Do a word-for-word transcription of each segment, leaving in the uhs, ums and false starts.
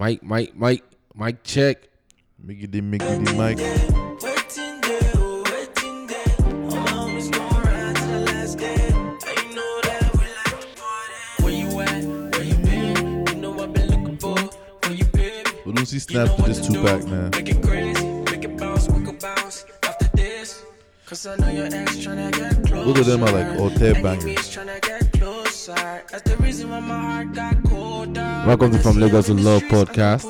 Mic, mic, mic, mic check. Miggity, miggity, mic. Odunsi snapped to this two pack, man. Make it crazy, make it bounce, we can bounce after this. Cause I know your ex tryna get close. Both of them are like Ote bangers. That's the reason why my heart got colder. Welcome to From Lagos to Love Podcast.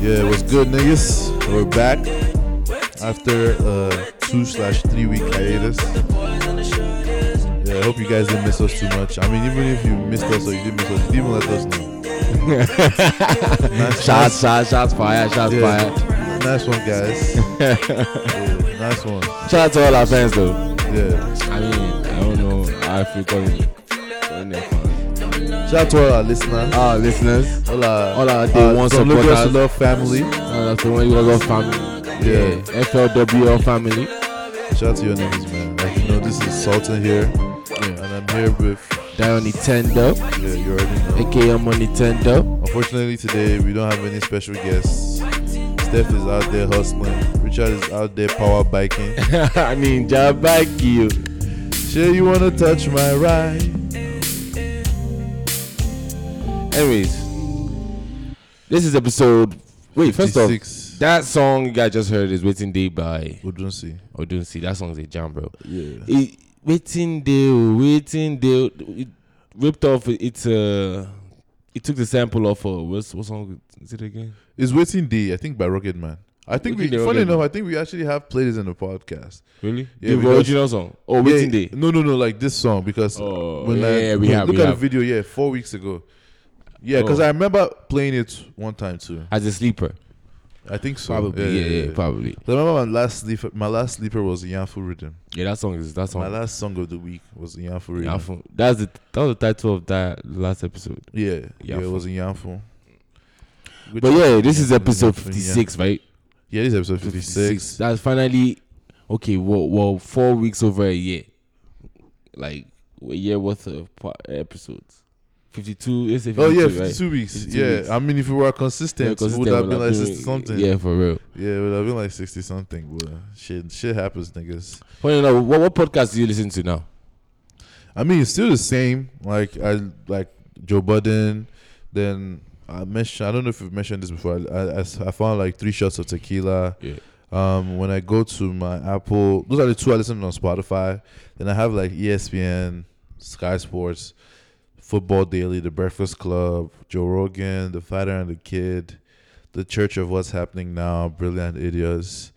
Yeah, what's good, niggas? We're back after uh, two slash three week hiatus. Yeah, I hope you guys didn't miss us too much. I mean, even if you missed us or you didn't miss us, even let us know. nice shots, shots, shots fired, shots yeah, fired. Nice one, guys. yeah, nice one. Shout out to all our fans, though. Yeah. I mean, I don't know how I feel calling. Shout out to all our listeners, our listeners, all our, all our day uh, one From Lagos to Love family, uh, that's the one you love family, yeah. yeah, F L W L family. Shout out to your niggas, man. Like you know, this is Sultan here, yeah. and I'm here with Dion Nintendo. Yeah, you already know. A K A I'm on Nintendo. Unfortunately, today we don't have any special guests. Steph is out there hustling. Richard is out there power biking. I ninja bike you. Sure, you wanna touch my ride? Anyways, this is episode. Wait, first off, that song you guys just heard is "Waiting Day" by Odunsi. Odunsi, that song's a jam, bro. Yeah. It, Waiting Day, Waiting Day. It ripped off. It's uh it took the sample off. Uh, what's what song is it again? It's "Waiting Day," I think, by Rocket Man. I think Waiting we. Day, funny Rocket enough, Man. I think we actually have played this in the podcast. Really? Yeah, the original got, song. Oh, Waiting yeah, Day. No, no, no. Like this song because oh, when yeah, I, yeah, we have. Look we at have. the video. Yeah, four weeks ago. Yeah, because oh. I remember playing it one time too. As a sleeper, I think so. Probably, yeah, yeah, yeah, yeah. probably. So I remember my last sleeper. My last sleeper was Yanfu Rhythm. Yeah, that song is that song. My last song of the week was Yanfu Rhythm. Yanfu. That's the that was the title of that last episode. Yeah, Yanfu. yeah, it was Yanfu. Which but yeah, this is episode fifty-six, right? Yeah, this is episode fifty-six. fifty-six That's finally okay. Well, well, four weeks over a year, like a year worth of episodes. fifty-two It's fifty-two, oh yeah, fifty-two right? weeks. fifty-two yeah, weeks. I mean, if we were consistent, yeah, consistent it would have been like sixty something. Yeah, for real. Yeah, it would have been like sixty something. But shit, shit happens, niggas. Funny enough, what what podcast do you listen to now? I mean, it's still the same. Like I like Joe Budden. Then I mentioned. I don't know if you've mentioned this before. I I, I found like three shots of tequila. Yeah. Um, when I go to my Apple, those are the two I listen to on Spotify. Then I have like E S P N, Sky Sports. Football Daily, The Breakfast Club, Joe Rogan, The Fighter and the Kid, The Church of What's Happening Now, Brilliant Idiots,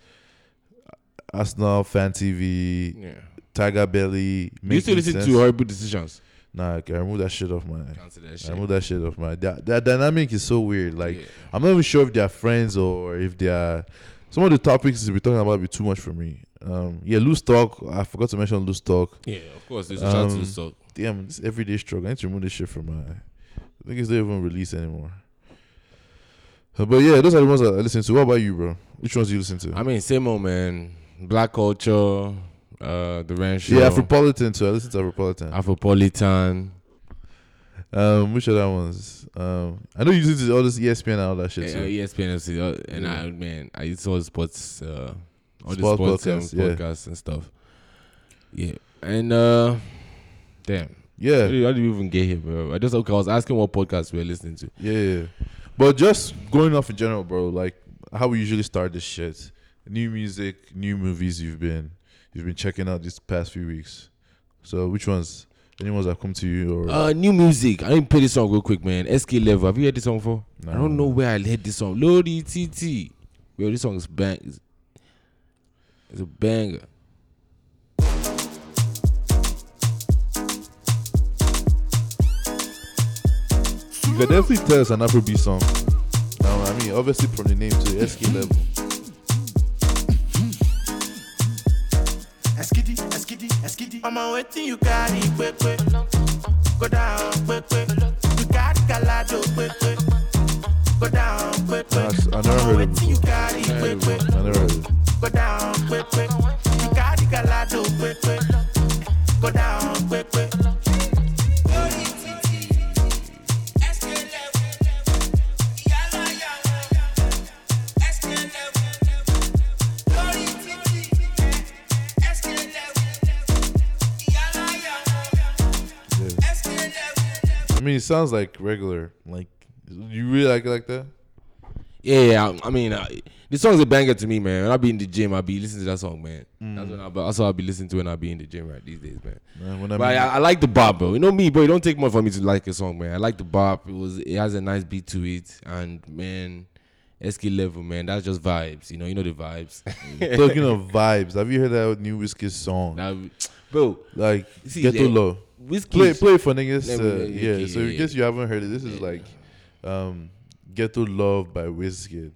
Arsenal Fan T V, yeah. Tiger Belly. You still listen sense. to Horrible Decisions? Nah, I can remove that shit off my. Cancel that shit. I remove that shit off my. That, that dynamic is so weird. Like yeah. I'm not even sure if they're friends or if they're. Some of the topics we're talking about be too much for me. Um, yeah, Loose Talk. I forgot to mention Loose Talk. Yeah, of course. There's a chance to Loose Talk. Damn, it's everyday struggle. I need to remove this shit from my. I think it's not even released anymore. But yeah, those are the ones that I listen to. What about you, bro? Which ones do you listen to? I mean, same old man. Black Culture, uh, The Ranch. Yeah, Afropolitan too. I listen to Afropolitan. Afropolitan. Um, which other ones? Um, I know you listen to all this E S P N and all that shit. Yeah, yeah E S P N and yeah. I man, I used to all the sports, uh, all sports the sports podcasts, um, podcasts yeah. and stuff. Yeah, and uh. Damn. Yeah. How did, how did we even get here, bro? I just okay. I was asking what podcast we were listening to. Yeah, yeah. But just going off in general, bro. Like how we usually start this shit. New music, new movies. You've been, you've been checking out these past few weeks. So which ones? Any ones that come to you? Or uh, new music. I didn't play this song real quick, man. S K Level. Have you heard this song before? No. I don't know where I heard this song. Lodi T T. Yo, this song is bang. It's a banger. You can definitely tell it's an Afrobeat song. Um, I mean, obviously from the name to S K level. Skitty, skitty, skitty. I'm a waiting, you got it, quick, quick. Go down, quick, quick. You got Galado, quick, quick. Go down, quick, quick. I never heard it. You got it, quick, quick. I never heard it. Go down, quick, quick. You got Galado, quick, quick. Go down, quick, quick. I mean, it sounds like regular. Like, you really like it like that? Yeah, yeah. I, I mean, I, this song's a banger to me, man. When I be in the gym, I be listening to that song, man. Mm. That's what I, that's what I be listening to when I be in the gym right these days, man. man when I, but mean, I, I like the bop, bro. You know me, bro. It don't take much for me to like a song, man. I like the bop. It was, it has a nice beat to it, and man, S K level, man. That's just vibes, you know. You know the vibes. Talking of vibes, have you heard that new Whiskey song, that, bro? Like see, Ghetto like, Love. Whiskey. Play, play for niggas. Uh, yeah. yeah. So in case you haven't heard it, this is yeah. like. um Ghetto Love by Whiskey.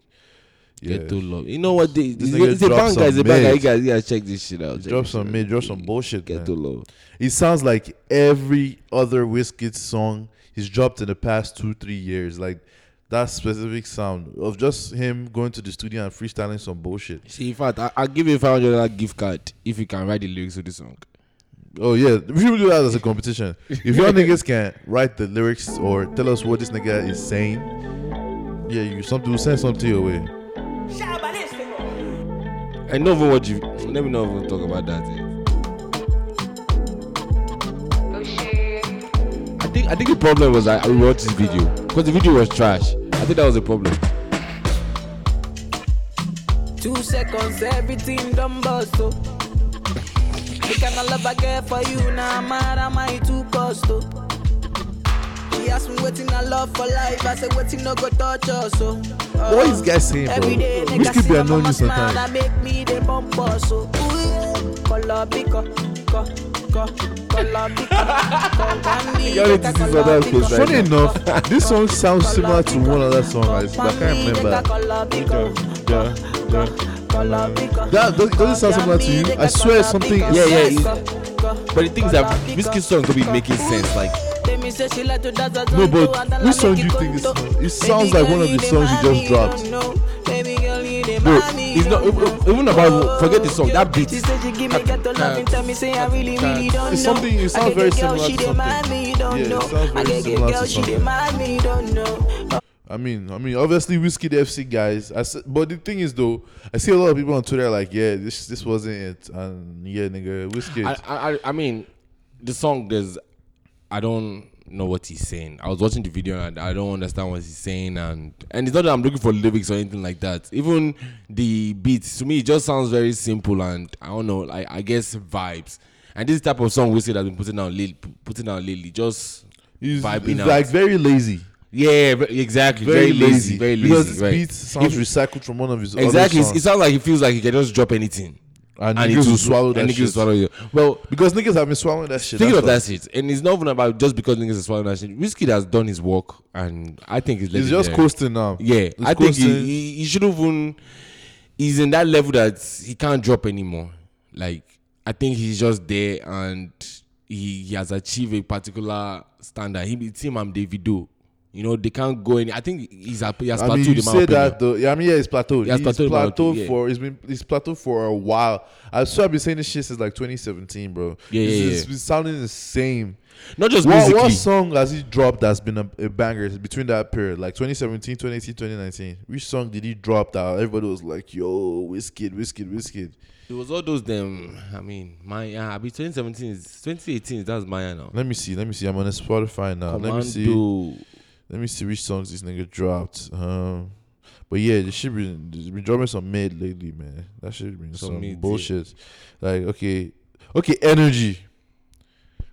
Yeah. Ghetto Love. You know what? They, this it's a banger. It's a banger. You guys, you guys check this shit out. Drop some mid. Drop some bullshit. Ghetto man. Love. It sounds like every other Whiskey song he's dropped in the past two, three years. Like that specific sound of just him going to the studio and freestyling some bullshit. See, in fact, I, I'll give you a five hundred dollar gift card if you can write the lyrics to the song. Oh yeah, we should do that as a competition. If y'all niggas can write the lyrics or tell us what this nigga is saying. Yeah, you something will send something your way. I know for what you let me know if we'll talk about that. Eh? I think I think the problem was like, I watched this video because the video was trash. I think that was the problem. Two seconds, everything done bust. So I can love I get for you now, nah, my two cost. He asked me what thing I love for life. I said what thing no go touch us. So uh, what is guys saying, bro? Whiskey be annoying sometimes. I make me the bumper so. Color biko, co, co, color biko. Funny enough, this song sounds similar to one other song. I can't remember. Yeah, yeah. That does, does it sound similar to you? I swear something. Yeah, yeah. But the things that Whiskey songs don't be making sense, like. No, but which song do you think is? It sounds like one of the songs you just dropped. Bro, it's not even about. Forget the song. That beat. It's something. It sounds very similar to something. Yeah, it sounds very similar to something. I mean, I mean, obviously Whiskey the F C guys. I said, but the thing is though, I see a lot of people on Twitter like, yeah, this this wasn't it, and yeah, nigga, Whiskey. I, I I mean, the song there's. I don't know what he's saying. I was watching the video and I don't understand what he's saying. And and it's not that I'm looking for lyrics or anything like that. Even the beats, to me, it just sounds very simple. And I don't know, like, I guess vibes. And this type of song Whiskey has been putting out lately, putting out lately just he's, vibing he's out. Like very lazy. Yeah, exactly. Very, very lazy, lazy. Very lazy. Because his right. beat sounds if, recycled from one of his exactly, other songs. Exactly. It sounds like he feels like he can just drop anything. And, and niggas will swallow that shit. Swallow you. Well, because niggas have been swallowing that shit. Thinking of that shit. And it's not even about just because niggas are swallowing that shit. Whiskey has done his work and I think he's legendary. He's just coasting now. Yeah. He's I coasting. think he, he, he should even... He's in that level that he can't drop anymore. Like, I think he's just there and he, he has achieved a particular standard. He, it's him and Davido. You know, they can't go any. I think he's a he has plateaued. I mean, you say that though. Yeah, I mean, yeah, he's plateaued. He has he's plateaued, plateaued yeah. for. He's been he's plateaued for a while. I swear I've been saying this shit since like twenty seventeen, bro. Yeah, it's, yeah, it's, yeah. It's sounding the same. Not just what, musically. What song has he dropped that's been a, a banger between that period, like twenty seventeen, twenty eighteen, twenty nineteen? Which song did he drop that everybody was like, "Yo, Whiskey, Whiskey, Whiskey"? It was all those them. I mean, my uh, I be twenty seventeen is twenty eighteen. That's Maya now. Let me see. Let me see. I'm on Spotify now. Commando. Let me see. Let me see which songs this nigga dropped. Um, but yeah, this shit been, been dropping some mid lately, man. That shit been some, some mid, bullshit. Yeah. Like, okay, okay, energy.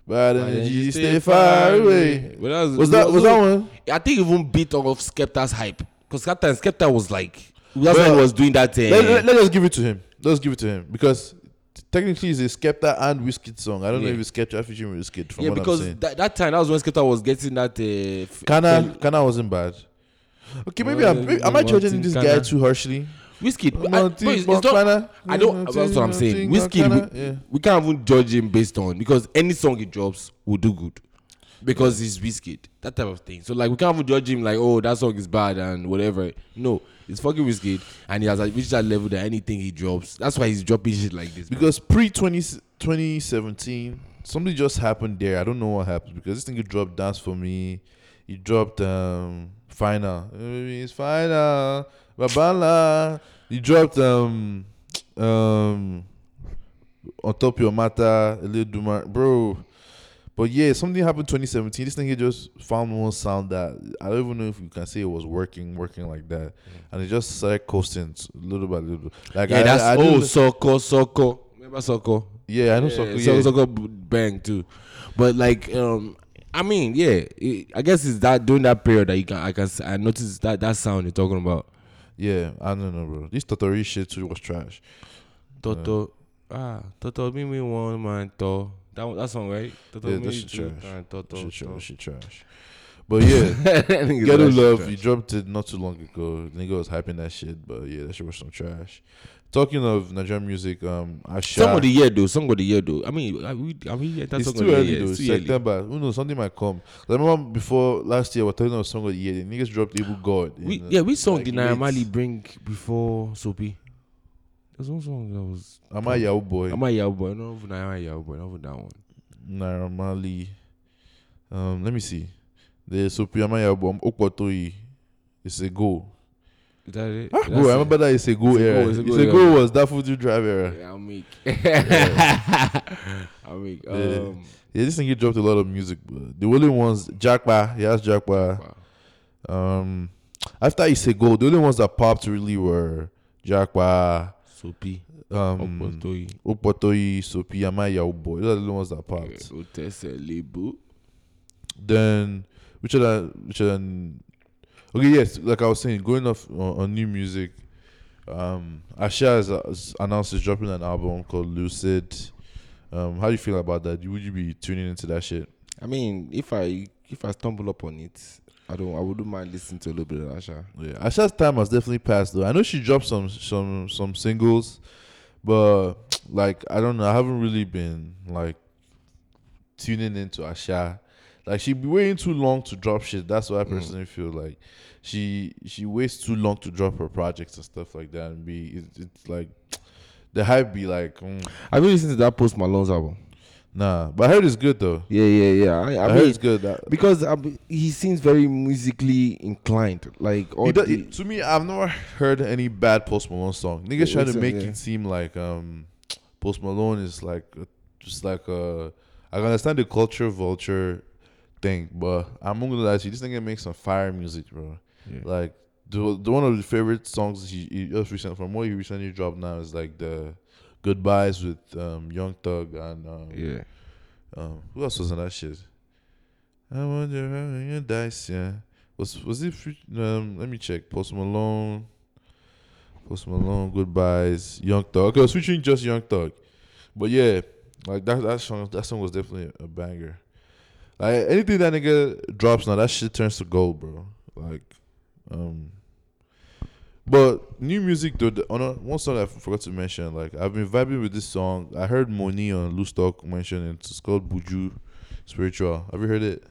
Bad energy, stay, stay far away. away. Well, was, was that was also, that one? I think even beat off Skepta's hype because Skepta, Skepta was like, that's well, why was doing that thing. Let, let, let us give it to him. Let's give it to him because. Technically, it's a Skepta and Whiskey song. I don't yeah. know if it's Skepta featuring Whiskey. From yeah, what because I'm saying. That, that time that was when Skepta was getting that. Uh, f- Kana, Kana wasn't bad. Okay, maybe uh, I'm. Maybe, am I judging this Kana. guy too harshly? Whiskey, I, I, it's, it's not, I don't. That's what I'm saying. Whiskey, we, yeah. we can't even judge him based on because any song he drops will do good because he's Whiskey. That type of thing. So like, we can't even judge him like, oh, that song is bad and whatever. No. It's fucking Whiskey, and he has reached that level that anything he drops, that's why he's dropping shit like this. Because pre twenty seventeen, something just happened there. I don't know what happened because this thing he dropped Dance for Me, he dropped um, Final, it's Final, Babala, he dropped um, um, On Top Your Matter, a little Dumar, bro. But yeah, something happened twenty seventeen. This nigga just found one sound that I don't even know if you can say it was working, working like that. Mm-hmm. And it just started coasting little by little. Like yeah, I, that's I, I oh Soko Soko. Remember Soko? Yeah, I know yeah, Soko. Yeah. Soko Soko bang too. But like um I mean, yeah, it, I guess it's that during that period that you can I can I noticed that that sound you're talking about. Yeah, I don't know, bro. This Totori shit too was trash. Toto uh, ah Toto me me one man to. That that song, right? Toto yeah, that shit trash. That shit trash. But yeah, Ghetto Love, you dropped it not too long ago. Nigga was hyping that shit, but yeah, that shit was some trash. Talking of Nigerian music, um, Asha. Some of the year though, some of the year though. I mean, I mean, I mean that's it's too early year, though. It's September. Early. Who knows? Something might come. I remember before last year, we were talking about song of the year. The niggas dropped "Evil God." We, in, yeah, which song like, did Naira Marley bring before Soapy? There's one song that was. I'm a Yahoo boy. I'm a Yahoo boy. No, I'm a Yahoo boy. Not that one. Naira Marley. Um, let me see. The Soapy I'm a Yahoo boy. Okwotoi. It's a go. Is that it? Ah, bro, I remember it. That it's a go era. It's a go, it's a go, go was that food you drive era. Yeah, I'm weak. Yeah. I'm weak. Um, yeah. yeah, this thing he dropped a lot of music. Bro. The only ones, Jackpa, he has Jackpa. Wow. Um, after it's a go, the only ones that popped really were Jackpa, Soapy, um, Okwotoi, Soapy, Amaya, Obo. Those are the ones that popped. Yeah. Then, which other, which other. Okay, yes, like I was saying, going off on, on new music, um, Asha has, has announced she's dropping an album called Lucid. Um, how do you feel about that? Would you be tuning into that shit? I mean, if I if I stumble upon it, I don't I wouldn't mind listening to a little bit of Asha. Yeah, Asha's time has definitely passed though. I know she dropped some some some singles, but like I don't know, I haven't really been like tuning into Asha. Like, she be waiting too long to drop shit. That's what I personally mm. feel like. She she waits too long to drop her projects and stuff like that. And be it, it's like the hype be like. Mm. I really listened to that Post Malone's album. Nah, but I heard it's good though. Yeah, yeah, yeah. I, I, I mean, heard it's good that, because I, he seems very musically inclined. Like all does, the, it, to me, I've never heard any bad Post Malone song. Niggas yeah, trying to make yeah. it seem like um, Post Malone is like just like a. I understand the culture vulture thing, but I'm not gonna lie to you, this nigga makes some fire music, bro. Yeah. Like the, the one of the favorite songs he, he just recently from what he recently dropped now is like the Goodbyes with um, Young Thug and um, yeah, um, who else was on that shit? I wonder how you dice, yeah. Was was it? Um, let me check. Post Malone, Post Malone, Goodbyes, Young Thug. Okay, I was featuring just Young Thug, but yeah, like that that song that song was definitely a banger. Like, anything that nigga drops now, that shit turns to gold, bro. Like, um, but new music, though, the, on a, one song I forgot to mention, like, I've been vibing with this song. I heard Moni on Loose Talk mention it. It's called Buju Spiritual. Have you heard it?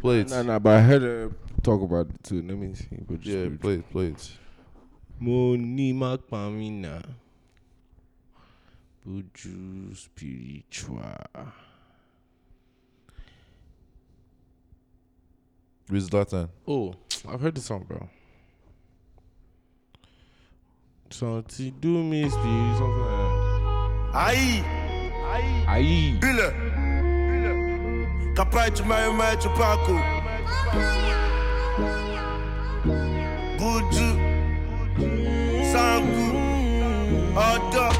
Play it. No, nah, no, nah, but I heard her talk about it too. Let me see. Buju yeah, Spiritual. play it, play it. Moni Makpamina. Buju Spiritual. With Zlatan. Oh, I've heard the song, bro. Something do me, please. Something like that. Aye. Aye. Aye. Bila. Bila. Kapai to my mind to Paco. Buju. Sangu. Anta.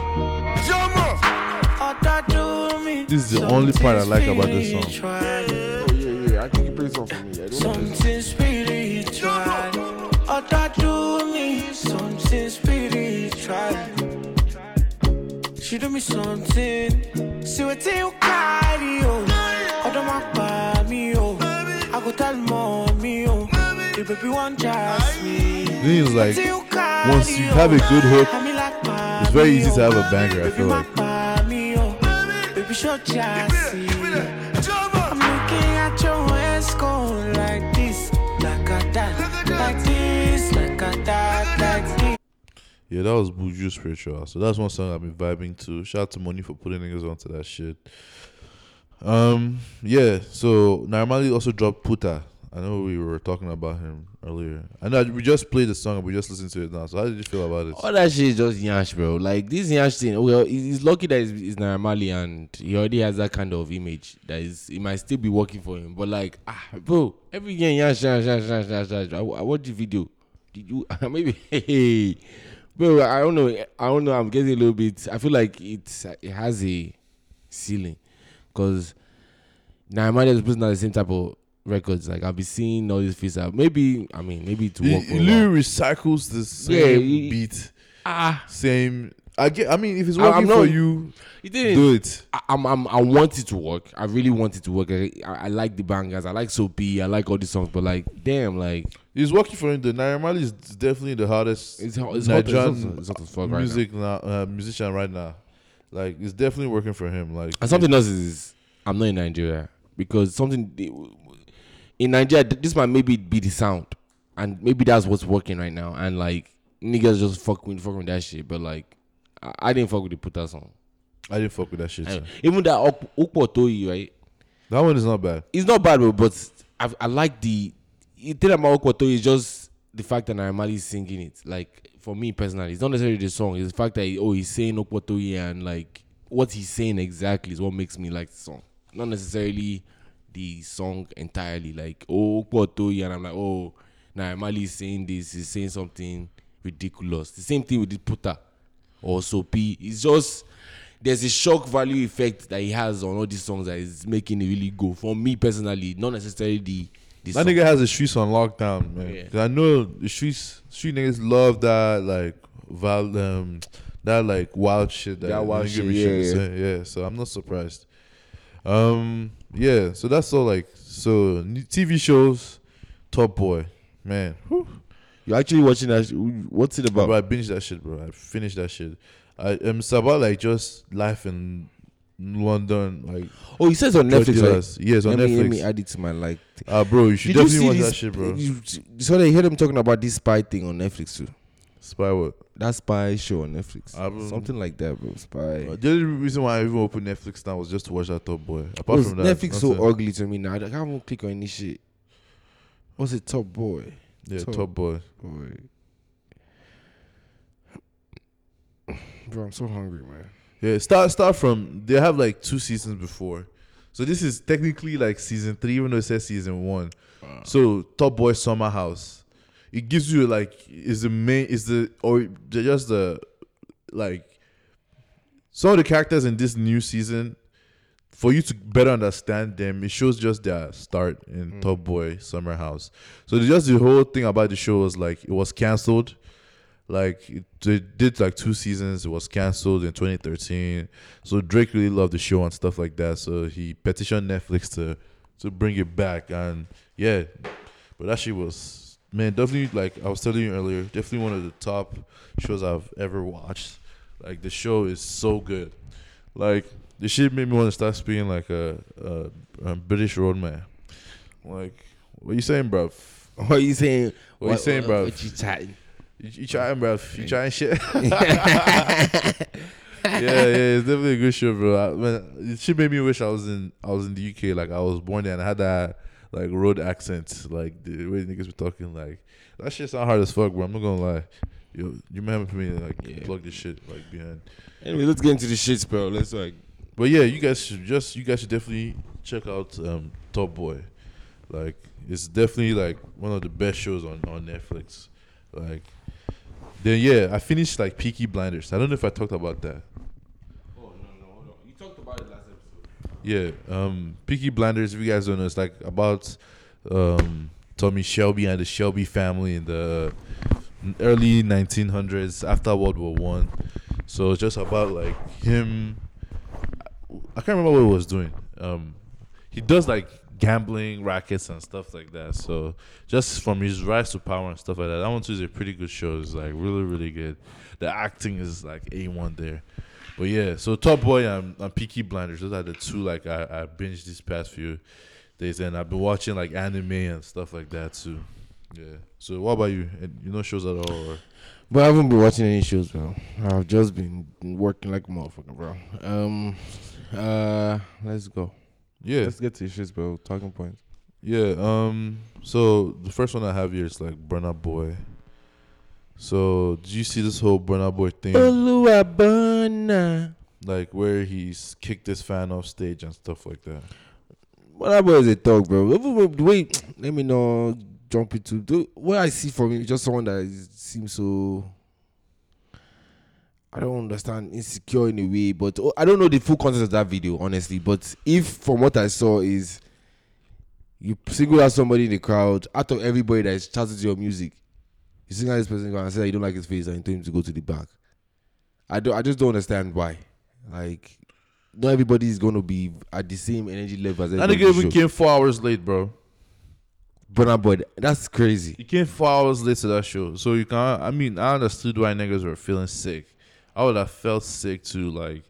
Jama. Anta do me. This is the only part I like about this song. Oh, yeah, yeah. I think you play song for me. Something spiritual, Anta do me something spiritual. She do me something, see what you carry on. I don't want me oh, I go tell mommy oh, the baby won't trust me. This is like once you have a good hook, it's very easy to have a banger. I feel like. Baby, show like this, like a that, like this, like a that, like this. Yeah, that was Buju Spiritual. So that's one song I've been vibing to. Shout out to Moni for putting niggas onto that shit. Um, yeah. So Naira Marley also dropped Puta. I know we were talking about him earlier. I know we just played the song and we just listened to it now. So how did you feel about it? All that shit is just Nyash, bro. Like, this Nyash thing, well, he's lucky that it's Naira Marley and he already has that kind of image that is, it might still be working for him. But like, ah, bro, every year Nyash, Nyash, Nyash, Nyash, Nyash. I, I watched the video. Did you? Maybe, hey, bro, I don't know. I don't know. I'm getting a little bit. I feel like it's it has a ceiling because Naira Marley is putting out the same type of records. Like, I'll be seeing all these features. Maybe, I mean, maybe to work. He literally recycles the same yeah, he, beat. Ah, same. I get. I mean, if it's working not, for you, you didn't, do it. I, I'm. I'm. I want it to work. I really want it to work. I, I, I like the bangers. I like Soapy. I like all these songs. But like, damn, like it's working for him. The Naira Marley is definitely the hardest. It's, it's Nigerian hot, it's hot music right now. Now, uh, musician right now. Like, it's definitely working for him. Like, and something it, else is I'm not in Nigeria because something. They, in Nigeria, this might maybe be the sound, and maybe that's what's working right now. And like niggas just fuck with, fuck with that shit. But like, I, I didn't fuck with the Puta song. I didn't fuck with that shit. Even that Okwotoi, right? That one is not bad. It's not bad, bro. But I, I like the. The thing about Okwotoi is just the fact that Naira Marley is singing it. Like for me personally, it's not necessarily the song. It's the fact that he, oh, he's saying Okwotoi and like what he's saying exactly is what makes me like the song. Not necessarily the song entirely, like oh Okwotoi, and I'm like, oh, Naira Marley is saying this, he's saying something ridiculous. The same thing with the Puta or Soapy. It's just there's a shock value effect that he has on all these songs that is making it really go. For me personally, not necessarily the, the that song. Nigga has the streets on lockdown, man. Yeah. Cause I know the streets, street niggas love that like val, um, that like wild shit that, that wild shit, yeah, shit yeah. yeah. So I'm not surprised. Um. Yeah, so that's all like, so T V shows, Top Boy, man. Whew. You're actually watching that, sh- what's it about? Bro, I binged that shit, bro. I finished that shit. I, um, it's about like just life in London. Like, oh, he says on Netflix, right? Yes, on Netflix. Let me add it to my like. Ah, uh, bro, you should Did definitely you watch this, that shit, bro. You, so they hear them talking about this spy thing on Netflix too. Spy what? That spy show on Netflix. Um, Something like that, bro. Spy. Uh, the only reason why I even opened Netflix now was just to watch that Top Boy. Apart was from that, Netflix so it. ugly to me now. I can't even click on any shit. What's it? Top Boy. Yeah, Top, Top Boy. Boy. Bro, I'm so hungry, man. Yeah, start start from. They have like two seasons before, so this is technically like season three, even though it says season one. Uh. So Top Boy, Summer House. It gives you like is the main is the or just the like some of the characters in this new season for you to better understand them. It shows just their start in mm. Top Boy Summer House. So just the whole thing about the show was like it was cancelled. Like it, they did like two seasons. It was cancelled in twenty thirteen. So Drake really loved the show and stuff like that. So he petitioned Netflix to to bring it back. And yeah, but that shit was. Man, definitely, like I was telling you earlier, definitely one of the top shows I've ever watched. Like, the show is so good. Like, the shit made me want to start speaking like a, a, a British roadman. Like, what you saying, bruv? What you saying? What, what you saying, bruv? What you chatting? You, you chatting, bruv? You chatting shit? yeah, yeah, it's definitely a good show, bro. I, man, the shit made me wish I was in, I was in the U K. Like, I was born there and I had that... Like road accents, like the way niggas be talking, like that shit sound hard as fuck, bro. I'm not gonna lie. Yo, you remember for me to like yeah. plug this shit like behind. Anyway, let's get into the shits, bro. Let's like. But yeah, you guys should just you guys should definitely check out um, Top Boy. Like it's definitely like one of the best shows on, on Netflix. Like then yeah, I finished like Peaky Blinders. I don't know if I talked about that. Oh no no hold on, you talked about it last. Yeah, um, Peaky Blinders, if you guys don't know, it's like about um, Tommy Shelby and the Shelby family in the early nineteen hundreds after World War One. So it's just about like him. I can't remember what he was doing. Um, he does like gambling, rackets, and stuff like that. So just from his rise to power and stuff like that. That one too is a pretty good show. It's like really, really good. The acting is like A one there. But yeah, so Top Boy and, and Peaky Blinders, those are the two like I, I binged these past few days, and I've been watching like anime and stuff like that too. Yeah. So what about you? You know shows at all? Or? But I haven't been watching any shows, bro. I've just been working like a motherfucker, bro. Um, uh, let's go. Yeah. Let's get to issues, bro. Talking points. Yeah, um, so the first one I have here is like Burna Boy. So, did you see this whole Burna Boy thing? Oluwa Burna. Like, where he's kicked his fan off stage and stuff like that. Burna Boy is a thug, bro. Wait, let me not jump into... What I see from him is just someone that is, seems so... I don't understand, insecure in a way, but oh, I don't know the full context of that video, honestly. But if, from what I saw, is you single out somebody in the crowd, out of everybody that is chanting to your music, you single out this person and say that you don't like his face and you tell him to go to the back. I don't, I just don't understand why. Like, not everybody is going to be at the same energy level as everybody. That nigga even came four hours late, bro. Burna Boy, that's crazy. You came four hours late to that show. So you can't, I mean, I understood why niggas were feeling sick. I would have felt sick too. Like,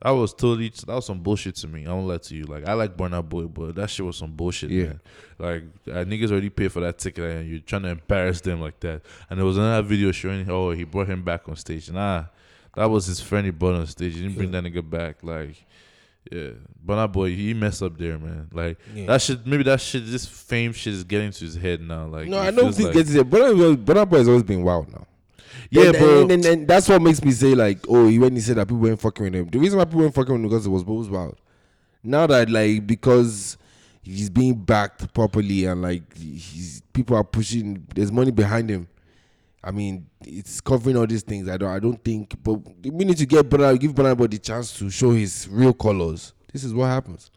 that was totally, that was some bullshit to me. I won't lie to you. Like, I like Burna Boy, but that shit was some bullshit, yeah. man. Like, uh, niggas already paid for that ticket and you're trying to embarrass them like that. And there was another video showing, oh, he brought him back on stage. Nah, that was his friend he brought on stage. He didn't bring that nigga back. Like, yeah. Burna Boy, he messed up there, man. Like, yeah. that shit, maybe that shit, this fame shit is getting to his head now. Like, no, I don't think it's it. Burna Boy has always been wild now. Yeah, bro. And, and, and that's what makes me say, like, oh, when he said that people weren't fucking with him. The reason why people weren't fucking with him because it was both wild. Now that, like, because he's being backed properly and, like, he's, people are pushing, there's money behind him. I mean, it's covering all these things. I don't I don't think, but we need to get Burna, give Burna Boy the chance to show his real colors. This is what happens.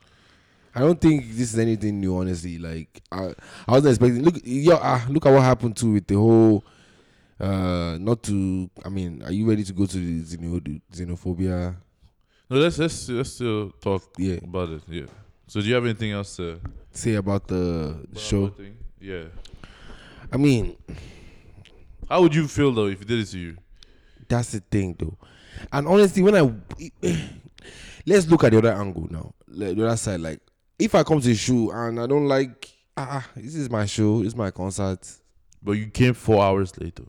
I don't think this is anything new, honestly. Like, I, I wasn't expecting. Look, yo, ah, look at what happened, too, with the whole... Uh, not to. I mean, are you ready to go to the, xeno, the xenophobia? No, let's let's let's still talk yeah. about it. Yeah. So, do you have anything else to say about the about show? Thing? Yeah. I mean, how would you feel though if it did it to you? That's the thing, though. And honestly, when I let's look at the other angle now, like, the other side. Like, if I come to a show and I don't like, ah, this is my show, this is my concert. But you came four hours later.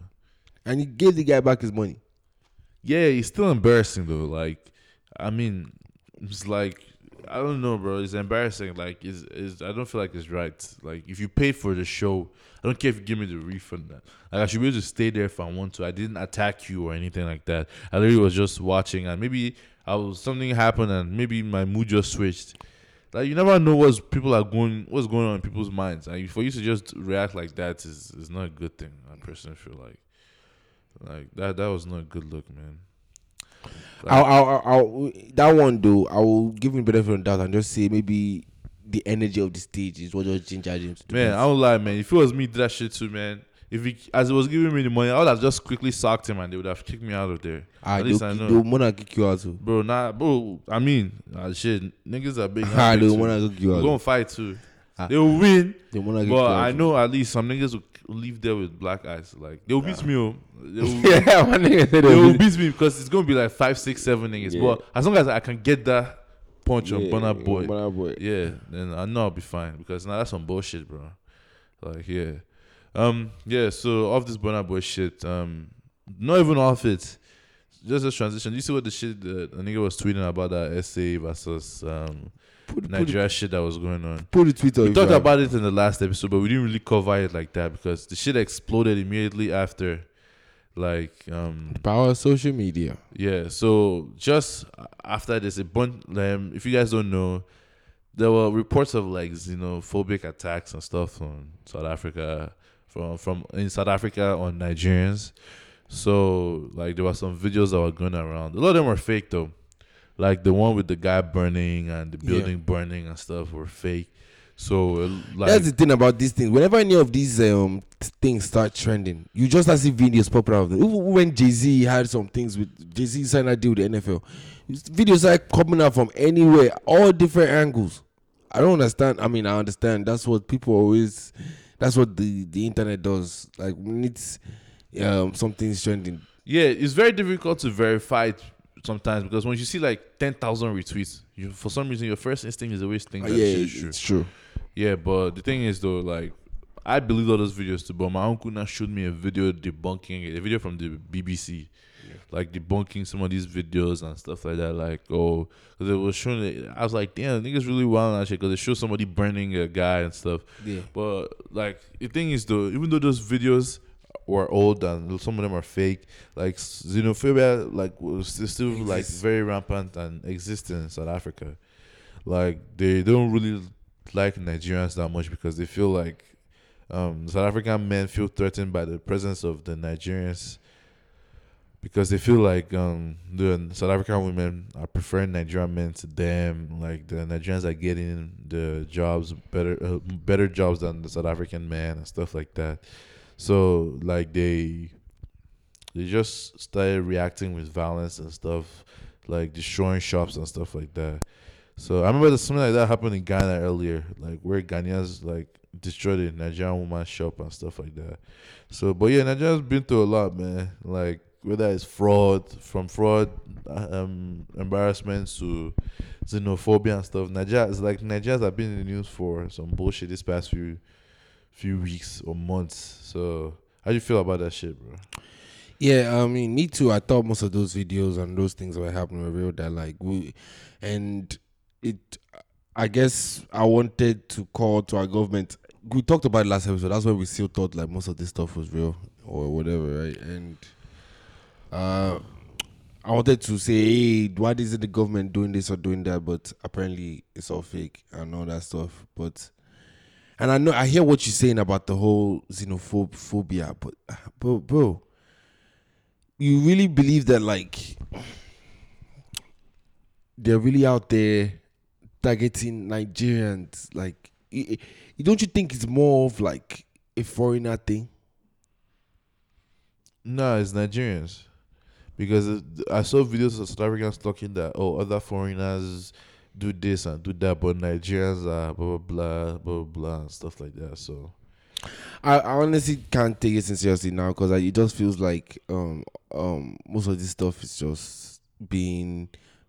And you gave the guy back his money. Yeah, it's still embarrassing though. Like, I mean, it's like, I don't know, bro. It's embarrassing. Like, is is I don't feel like it's right. Like, if you pay for the show, I don't care if you give me the refund. Like, I should be able to stay there if I want to. I didn't attack you or anything like that. I literally was just watching, and maybe I was something happened, and maybe my mood just switched. Like, you never know what's people are going, what's going on in people's minds. And like, for you to just react like that is is not a good thing. I personally feel like. Like, that that was not a good look, man. Like, I'll, I'll, I'll, that one, though, I will give him benefit of the doubt and just say maybe the energy of the stage is what just ginger him to do. Man, I don't lie, man. If it was me, did that shit too, man. If he, as it was giving me the money, I would have just quickly socked him and they would have kicked me out of there. Right, at least I know. They would want to kick you out, too. Bro, nah, bro, I mean, uh, shit, niggas are big. They would want to kick you out. We're going to fight, too. Uh, they will win. They wanna get but I know at least some niggas will leave there with black eyes. Like, they'll beat nah. me. Oh. They'll, yeah, one nigga said they'll beat, beat me because it's gonna be like five, six, seven niggas. Yeah. But as long as I can get that punch yeah, on Burna Boy, Burna Boy, yeah, then I know I'll be fine because now nah, that's some bullshit, bro. Like, yeah, um, yeah. So off this Burna Boy shit, um, not even off it. Just a transition. You see what the shit the nigga was tweeting about that S A versus um. Put, Nigeria put it, shit that was going on. Put the tweet We talked about it in the last episode, but we didn't really cover it like that because the shit exploded immediately after. Like, um, power of social media. Yeah. So just after this, a bunch. Um, if you guys don't know, there were reports of like xenophobic attacks and stuff on South Africa, from from in South Africa on Nigerians. So like there were some videos that were going around. A lot of them were fake though. Like the one with the guy burning and the building yeah. burning and stuff were fake. So uh, like that's the thing about these things. Whenever any of these um things start trending, you just see videos pop out of them. Even when Jay Z had some things with Jay Z signed a deal with the N F L, videos are coming out from anywhere, all different angles. I don't understand. I mean, I understand. That's what people always. That's what the, the internet does. Like when it's um something's trending. Yeah, it's very difficult to verify it sometimes because when you see like ten thousand retweets, you for some reason your first instinct is always think that uh, yeah, shit is true. It's true. Yeah, but the thing is though, like I believed all those videos too, but my uncle now showed me a video debunking it, a video from the B B C, yeah. like debunking some of these videos and stuff like that. Like, oh, because it was showing it. I was like, damn, niggas really wild actually, because they show somebody burning a guy and stuff. Yeah. But like the thing is though, even though those videos were old and some of them are fake, like xenophobia, like was still Exist. like very rampant and existent in South Africa. Like they don't really like Nigerians that much because they feel like um, South African men feel threatened by the presence of the Nigerians because they feel like um, the South African women are preferring Nigerian men to them. Like the Nigerians are getting the jobs better, uh, better jobs than the South African men and stuff like that. So like they, they just started reacting with violence and stuff, like destroying shops and stuff like that. So I remember something like that happened in Ghana earlier, like where Ghanaians like destroyed a Nigerian woman's shop and stuff like that. So, but yeah, Nigeria's been through a lot, man. Like whether it's fraud, from fraud, um, embarrassments to xenophobia and stuff. Nigeria is like Nigerians have been in the news for some bullshit this past few few weeks or months. So how do you feel about that shit, bro? Yeah, I mean, me too. I thought most of those videos and those things that were happening were real. That like we and. It, I guess I wanted to call to our government. We talked about it last episode. That's why we still thought like most of this stuff was real or whatever, right? And uh, I wanted to say, hey, why isn't the government doing this or doing that? But apparently it's all fake and all that stuff. But and I know I hear what you're saying about the whole xenophobia, but bro, bro, you really believe that like they're really out there targeting Nigerians? Like, it, it, don't you think it's more of like a foreigner thing? No, it's Nigerians, because it, I saw videos of South Africans talking that oh, other foreigners do this and do that, but Nigerians are blah blah blah blah blah and stuff like that. So, I, I honestly can't take it seriously now because it just feels like um um most of this stuff is just being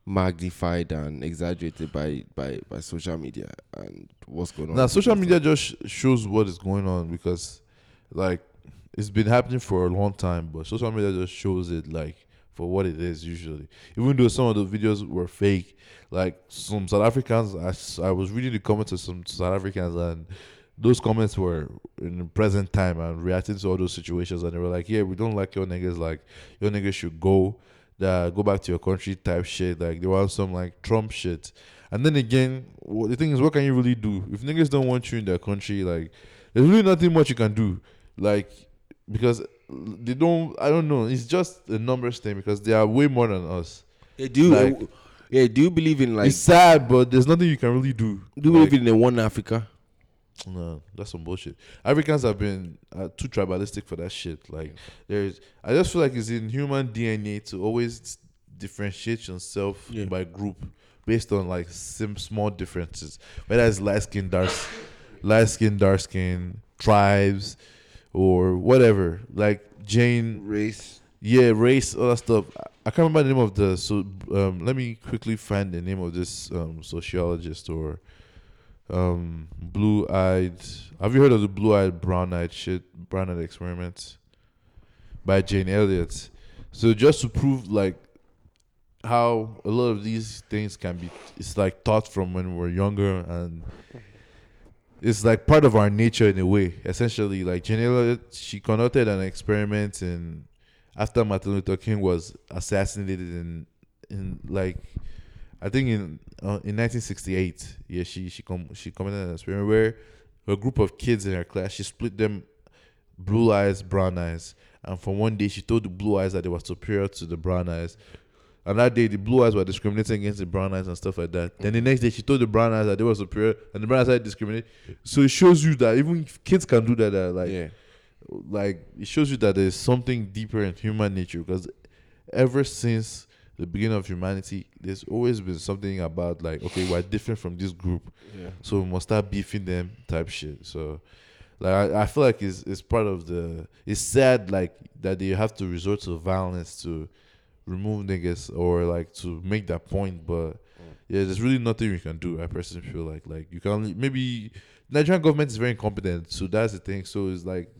magnified and exaggerated by, by, by social media and what's going on. Now, social media just shows what is going on because, like, it's been happening for a long time, but social media just shows it, like, for what it is usually. Even though some of the videos were fake, like, some South Africans, I, I was reading the comments of some South Africans, and those comments were in the present time and reacting to all those situations, and they were like, yeah, we don't like your niggas, like, your niggas should go. That go back to your country type shit. Like they want some like Trump shit. And then again, the thing is, what can you really do if niggas don't want you in their country? Like there's really nothing much you can do, like, because they don't. I don't know. It's just a numbers thing because they are way more than us. They do. Like, yeah. Do you believe in like? It's sad, but there's nothing you can really do. Do you like, believe in the one Africa? No, that's some bullshit. Africans have been uh, too tribalistic for that shit. Like, there is, I just feel like it's in human D N A to always differentiate yourself yeah. by group based on like some small differences. Whether it's light skin, dark, light skin, dark skin, tribes, or whatever. Like Jane race, yeah, race, all that stuff. I can't remember the name of the. So um, let me quickly find the name of this um, sociologist or. Um, blue-eyed. Have you heard of the blue-eyed, brown-eyed shit, brown-eyed experiments by Jane Elliott? So just to prove like how a lot of these things can be, it's like taught from when we're younger, and it's like part of our nature in a way. Essentially, like Jane Elliott, she conducted an experiment in after Martin Luther King was assassinated in in like. I think in uh, in nineteen sixty-eight, yeah, she she com- she committed an experiment where a group of kids in her class, she split them blue eyes, brown eyes, and for one day she told the blue eyes that they were superior to the brown eyes, and that day the blue eyes were discriminating against the brown eyes and stuff like that. Then the next day she told the brown eyes that they were superior, and the brown eyes had discriminated. So it shows you that even if kids can do that, that like yeah. like it shows you that there's something deeper in human nature because ever since the beginning of humanity, there's always been something about like, okay, we're different from this group, yeah. so we must start beefing them type shit. So, like, I, I feel like it's it's part of the. It's sad like that they have to resort to violence to remove niggas or like to make that point, but mm. Yeah, there's really nothing you can do. I personally feel like like you can only, maybe Nigerian government is very incompetent, so that's the thing. So it's like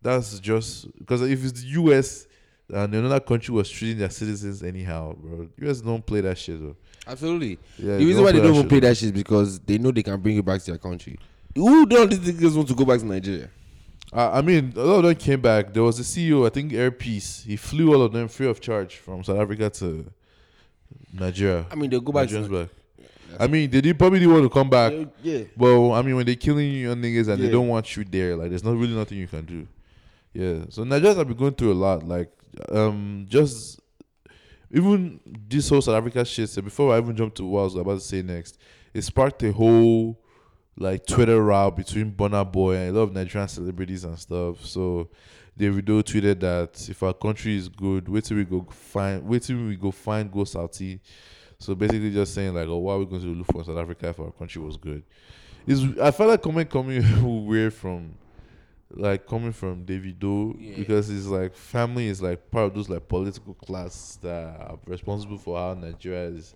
that's just because if it's the U S and another country was treating their citizens anyhow, bro, U S don't play that shit, bro. Absolutely. Yeah, the reason why they don't even play that shit is because they know they can bring it back to their country. Who don't these niggas want to go back to Nigeria? Uh, I mean, a lot of them came back. There was a C E O, I think Air Peace. He flew all of them free of charge from South Africa to Nigeria. I mean, they'll go back Nigerians to back. I mean, they did probably didn't want to come back. Yeah. Well, I mean, when they're killing you young niggas and yeah. they don't want you there, like, there's not really nothing you can do. Yeah. So Nigerians have been going through a lot. Like, um, just even this whole South Africa shit. So before I even jump to what I was about to say next, it sparked a whole like Twitter row between Burna Boy and a lot of Nigerian celebrities and stuff. So Davido tweeted that if our country is good, wait till we go find wait till we go find go Southie. So basically just saying like, oh, why are we going to look for South Africa if our country was good? Is I felt like comment coming weird from like coming from Davido yeah. because it's like family is like part of those like political class that are responsible for how Nigeria is.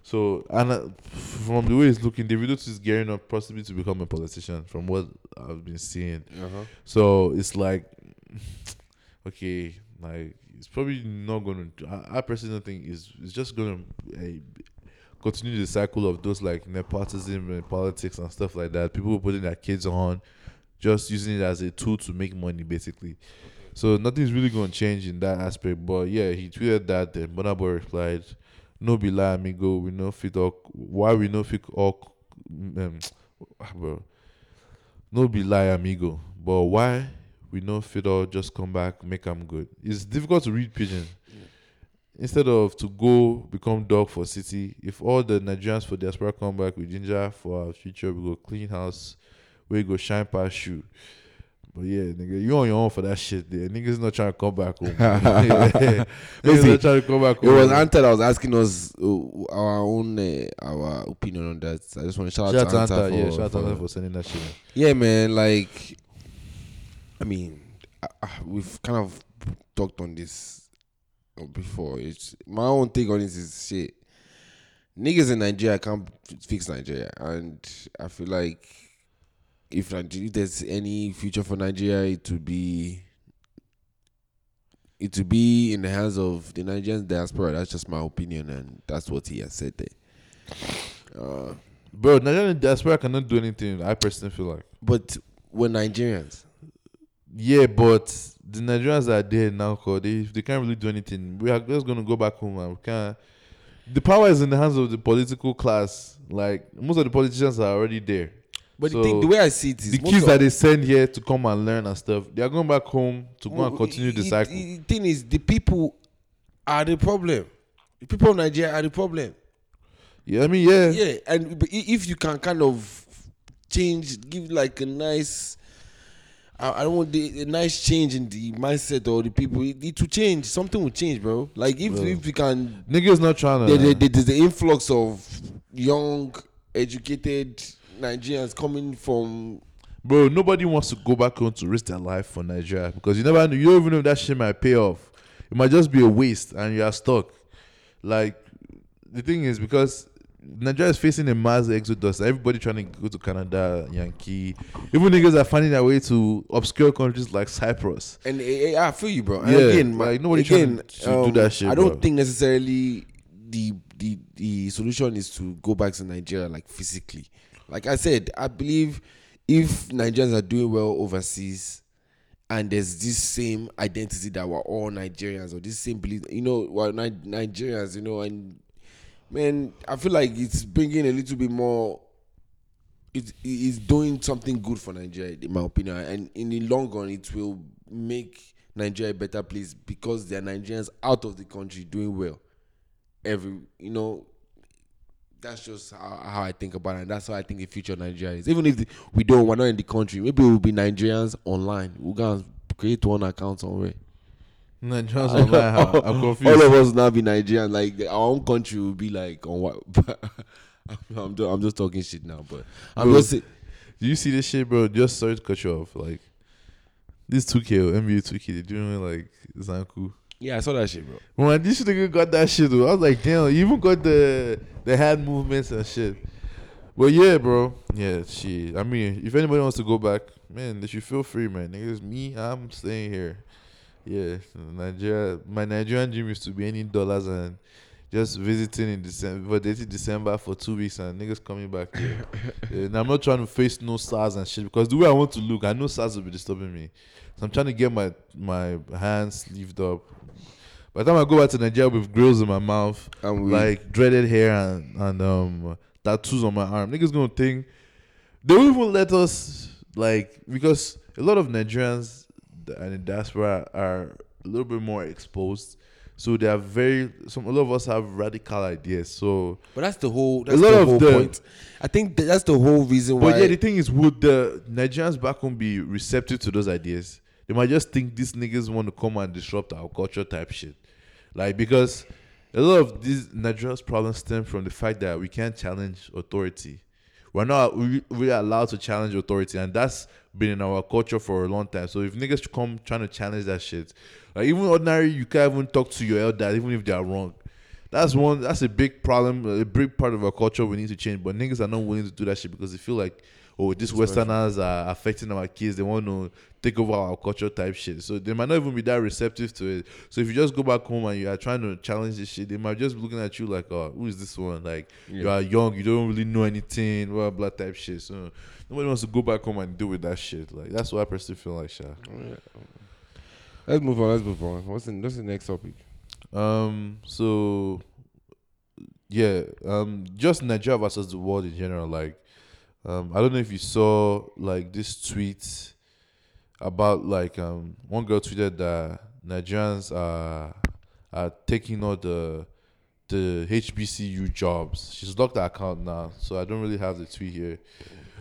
So, and uh, from the way it's looking, Davido is gearing up possibly to become a politician from what I've been seeing. Uh-huh. So, it's like, okay, like, it's probably not going to, I, I personally think it's, it's just going to uh, continue the cycle of those, like, nepotism and politics and stuff like that. People putting their kids on, just using it as a tool to make money, basically. So, nothing's really going to change in that aspect. But, yeah, he tweeted that, then Burna Boy replied, no be lie, amigo. We no fit all. Why we no fit all? Um, bro. No be lie, amigo. But why we no fit all? Just come back, make them good. It's difficult to read pidgin. Yeah. Instead of to go become dog for city. If all the Nigerians for diaspora come back with ginger for our future, we go clean house. We go shine past shoe. But yeah, nigga, you on your own for that shit there. Niggas not trying to come back home. Niggas see, not trying to come back home. It was Anta that was asking us uh, our own uh, our opinion on that. I just want to shout, shout out to Anta. Anta for, yeah, shout for, out to Anta for sending that shit. Yeah, man, like, I mean, I, I, we've kind of talked on this before. It's, my own take on this is shit. Niggas in Nigeria can't fix Nigeria. And I feel like If, if there's any future for Nigeria, it would be it would be in the hands of the Nigerian diaspora. That's just my opinion, and that's what he has said there. Uh, Bro, Nigerian diaspora cannot do anything, I personally feel like. But we're Nigerians. Yeah, but the Nigerians that are there now, they, they can't really do anything. We are just going to go back home, and we can't. The power is in the hands of the political class. Like, most of the politicians are already there. But so the, thing, the way I see it is the kids that they send here to come and learn and stuff, they are going back home to go well, and continue it, the cycle. The thing is, the people are the problem. The people of Nigeria are the problem. Yeah, I mean, yeah. Yeah, and if you can kind of change, give like a nice, I don't want the, a nice change in the mindset or the people, it, it will change. Something will change, bro. Like if, bro. if you can. Niggas not trying to. There's the, the, the influx of young, educated Nigerians coming from, bro. Nobody wants to go back home to risk their life for Nigeria because you never know. You don't even know if that shit might pay off. It might just be a waste, and you are stuck. Like the thing is, because Nigeria is facing a mass exodus. Everybody trying to go to Canada, Yankee. Even niggas are finding their way to obscure countries like Cyprus. And uh, I feel you, bro. And yeah, again, like nobody again, trying to um, do that shit. I don't bro. think necessarily the the the solution is to go back to Nigeria like physically. Like I said, I believe if Nigerians are doing well overseas and there's this same identity that we're all Nigerians or this same belief, you know, we're Ni- Nigerians, you know, and man, I feel like it's bringing a little bit more, it, it's doing something good for Nigeria, in my opinion. And in the long run, it will make Nigeria a better place because there are Nigerians out of the country doing well. Every, you know, That's just how, how I think about it. And that's how I think the future of Nigeria is. Even if the, we don't, we're not in the country. Maybe we'll be Nigerians online. We'll go and create one account somewhere. Nigerians online. How, I'm confused. All of us now be Nigerians. Like our own country will be like on what? I'm, do, I'm just talking shit now, but I'm bro, just. Do you see this shit, bro? Just sorry to cut you off. Like this two K, N B A two K, they're doing like Zanku. Yeah, I saw that shit, bro. When this nigga got that shit, dude, I was like, damn, you even got the the hand movements and shit. Well, yeah, bro. Yeah, shit. I mean, if anybody wants to go back, man, they should feel free, man. Niggas, me, I'm staying here. Yeah, Nigeria. My Nigerian dream used to be earning dollars and just visiting in December, but dating December for two weeks and niggas coming back. Yeah. Yeah, and I'm not trying to face no SARS and shit because the way I want to look, I know SARS will be disturbing me. So I'm trying to get my my hands sleeved up. By the time I go back to Nigeria with grills in my mouth, and like dreaded hair and and um. tattoos on my arm, niggas gonna think they won't even let us, like, because a lot of Nigerians and the diaspora are a little bit more exposed, so they are very. Some a lot of us have radical ideas, so but that's the whole. That's a lot the whole of the, point. I think that's the whole reason why. But yeah, the thing is, would the Nigerians back home be receptive to those ideas? They might just think these niggas want to come and disrupt our culture type shit, like because. A lot of these Nigeria's problems stem from the fact that we can't challenge authority. We're not we, we're allowed to challenge authority, and that's been in our culture for a long time. So if niggas come trying to challenge that shit, like even ordinary, you can't even talk to your elders, even if they are wrong. That's one. That's a big problem, a big part of our culture we need to change. But niggas are not willing to do that shit because they feel like, oh, these Westerners are affecting our kids. They want to take over our culture type shit. So they might not even be that receptive to it. So if you just go back home and you are trying to challenge this shit, they might just be looking at you like, oh, who is this one? Like, yeah. You are young. You don't really know anything. Blah, blah, type shit. So nobody wants to go back home and deal with that shit. Like, that's what I personally feel like, Sha. Yeah. Let's move on. Let's move on. What's the, what's the next topic? Um. So, yeah. Um. Just Nigeria versus the world in general, like, Um, I don't know if you saw like this tweet about like um, one girl tweeted that Nigerians are are taking all the the H B C U jobs. She's locked her account now, so I don't really have the tweet here.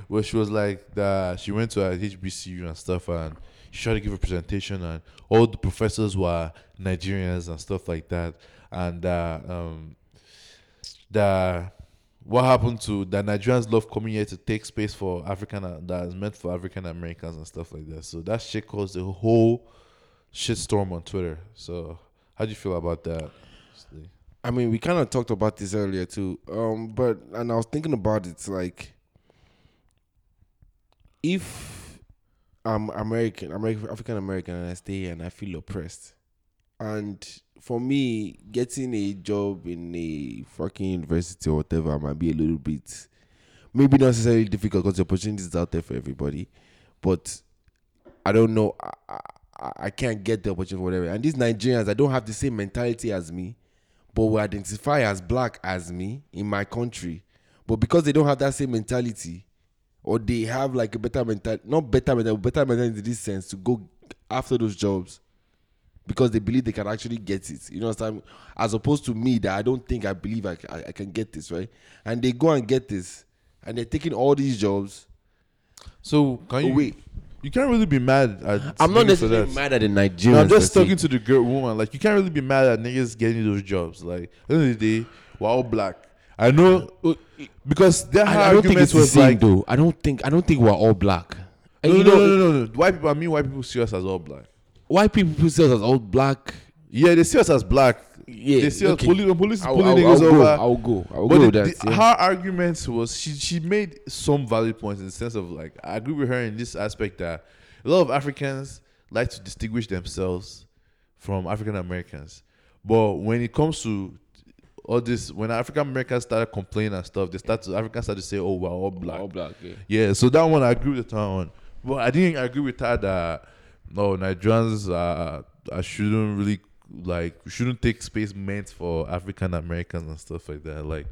Where she was like that she went to a H B C U and stuff, and she tried to give a presentation, and all the professors were Nigerians and stuff like that, and uh, um, the. What happened to that Nigerians love coming here to take space for African uh, that is meant for African Americans and stuff like that. So that shit caused a whole shitstorm on Twitter. So how do you feel about that? I mean, we kind of talked about this earlier too. Um, but and I was thinking about it, like, if I'm American, American, African American, and I stay here and I feel oppressed, and for me, getting a job in a fucking university or whatever might be a little bit, maybe not necessarily difficult because the opportunity is out there for everybody. But I don't know, I, I, I can't get the opportunity for whatever. And these Nigerians, I don't have the same mentality as me, but will identify as black as me in my country. But because they don't have that same mentality, or they have like a better mentality, not better mentality, better mentality in this sense to go after those jobs. Because they believe they can actually get it, you know what I'm saying? As opposed to me, that I don't think I believe I, I, I can get this, right? And they go and get this, and they're taking all these jobs. So can you? Oh, wait, you can't really be mad at. I'm not necessarily mad at the Nigerians. No, I'm just talking to the girl woman. Like, you can't really be mad at niggas getting those jobs. Like, at the end of the day, we're all black. I know because their argument was like, though. I don't think I don't think we're all black. No, no, no, no, no. White people. I mean, white people see us as all black. White people see us as all black. Yeah, they see us as black. Yeah, they see us. Okay. Poli- police I'll, pulling I'll, I'll over. Go, I'll go. I'll but go. The, that, the, yeah. Her argument was she she made some valid points in the sense of like I agree with her in this aspect that a lot of Africans like to distinguish themselves from African Americans, but when it comes to all this, when African Americans started complaining and stuff, they start to Africans start to say, "Oh, we're all black." All black. Yeah. yeah. So that one I agree with her on, but I didn't agree with her that. No, Nigerians, uh, I shouldn't really, like, shouldn't take space meant for African Americans and stuff like that. Like,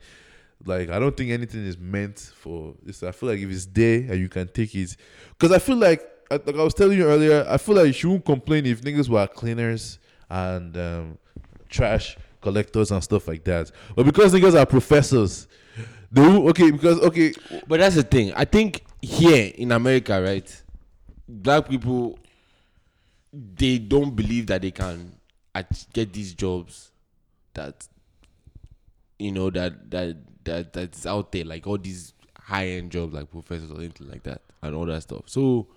like I don't think anything is meant for this. I feel like if it's there and you can take it. Because I feel like, like I was telling you earlier, I feel like you shouldn't complain if niggas were cleaners and um, trash collectors and stuff like that. But because niggas are professors, they will, okay, because, okay. But that's the thing. I think here in America, right, black people... they don't believe that they can get these jobs that, you know, that that that that's out there, like all these high-end jobs like professors or anything like that and all that stuff. So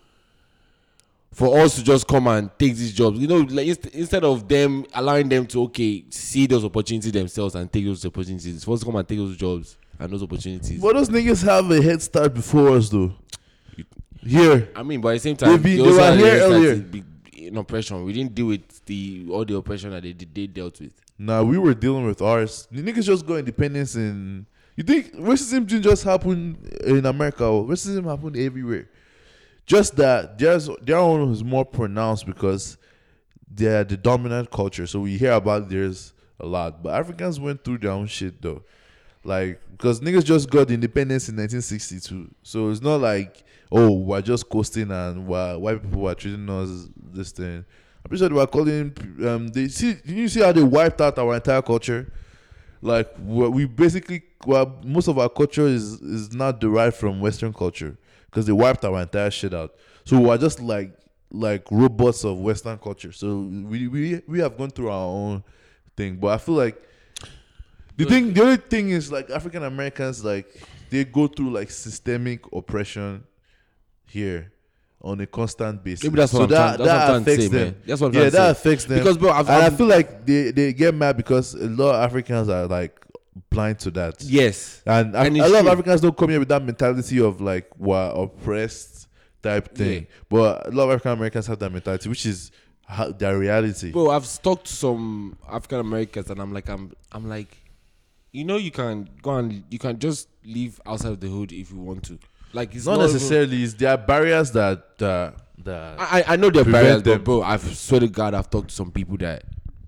for us to just come and take these jobs. You know, like inst- instead of them allowing them to, okay, see those opportunities themselves and take those opportunities, for us to come and take those jobs and those opportunities. But those niggas have a head start before us, though. Here. I mean, but at the same time, they, be, they, they were here earlier. In oppression, we didn't deal with the all the oppression that they they dealt with. Nah, we were dealing with ours. The niggas just got independence, and you think racism didn't just happen in America? Racism happened everywhere. Just that there's their own is more pronounced because they're the dominant culture, so we hear about theirs a lot. But Africans went through their own shit though, like because niggas just got independence in nineteen sixty-two, so it's not like, oh, we're just coasting and we're, white people were treating us this thing. I'm pretty sure they were calling. Um, they see. Did you see how they wiped out our entire culture? Like we basically, well, most of our culture is is not derived from Western culture because they wiped our entire shit out. So we're just like like robots of Western culture. So we we we have gone through our own thing. But I feel like the Look. thing, the only thing is like African Americans, like they go through like systemic oppression here on a constant basis. Maybe that's what so I'm that, trying, that's that what affects say, them. Man. That's what I'm yeah, that say. affects them. Because bro, I've, and I've, I feel like they, they get mad because a lot of Africans are like blind to that. Yes, and, and a, a lot of Africans don't come here with that mentality of like we're oppressed type thing. Yeah. But a lot of African Americans have that mentality, which is how, their reality. Bro, I've talked to some African Americans, and I'm like, I'm, I'm like, you know, you can go and you can just live outside of the hood if you want to. Like it's not, not necessarily. Even, it's, there are barriers that uh, that I I know there are barriers, them. But bro, I swear to God, I've talked to some people that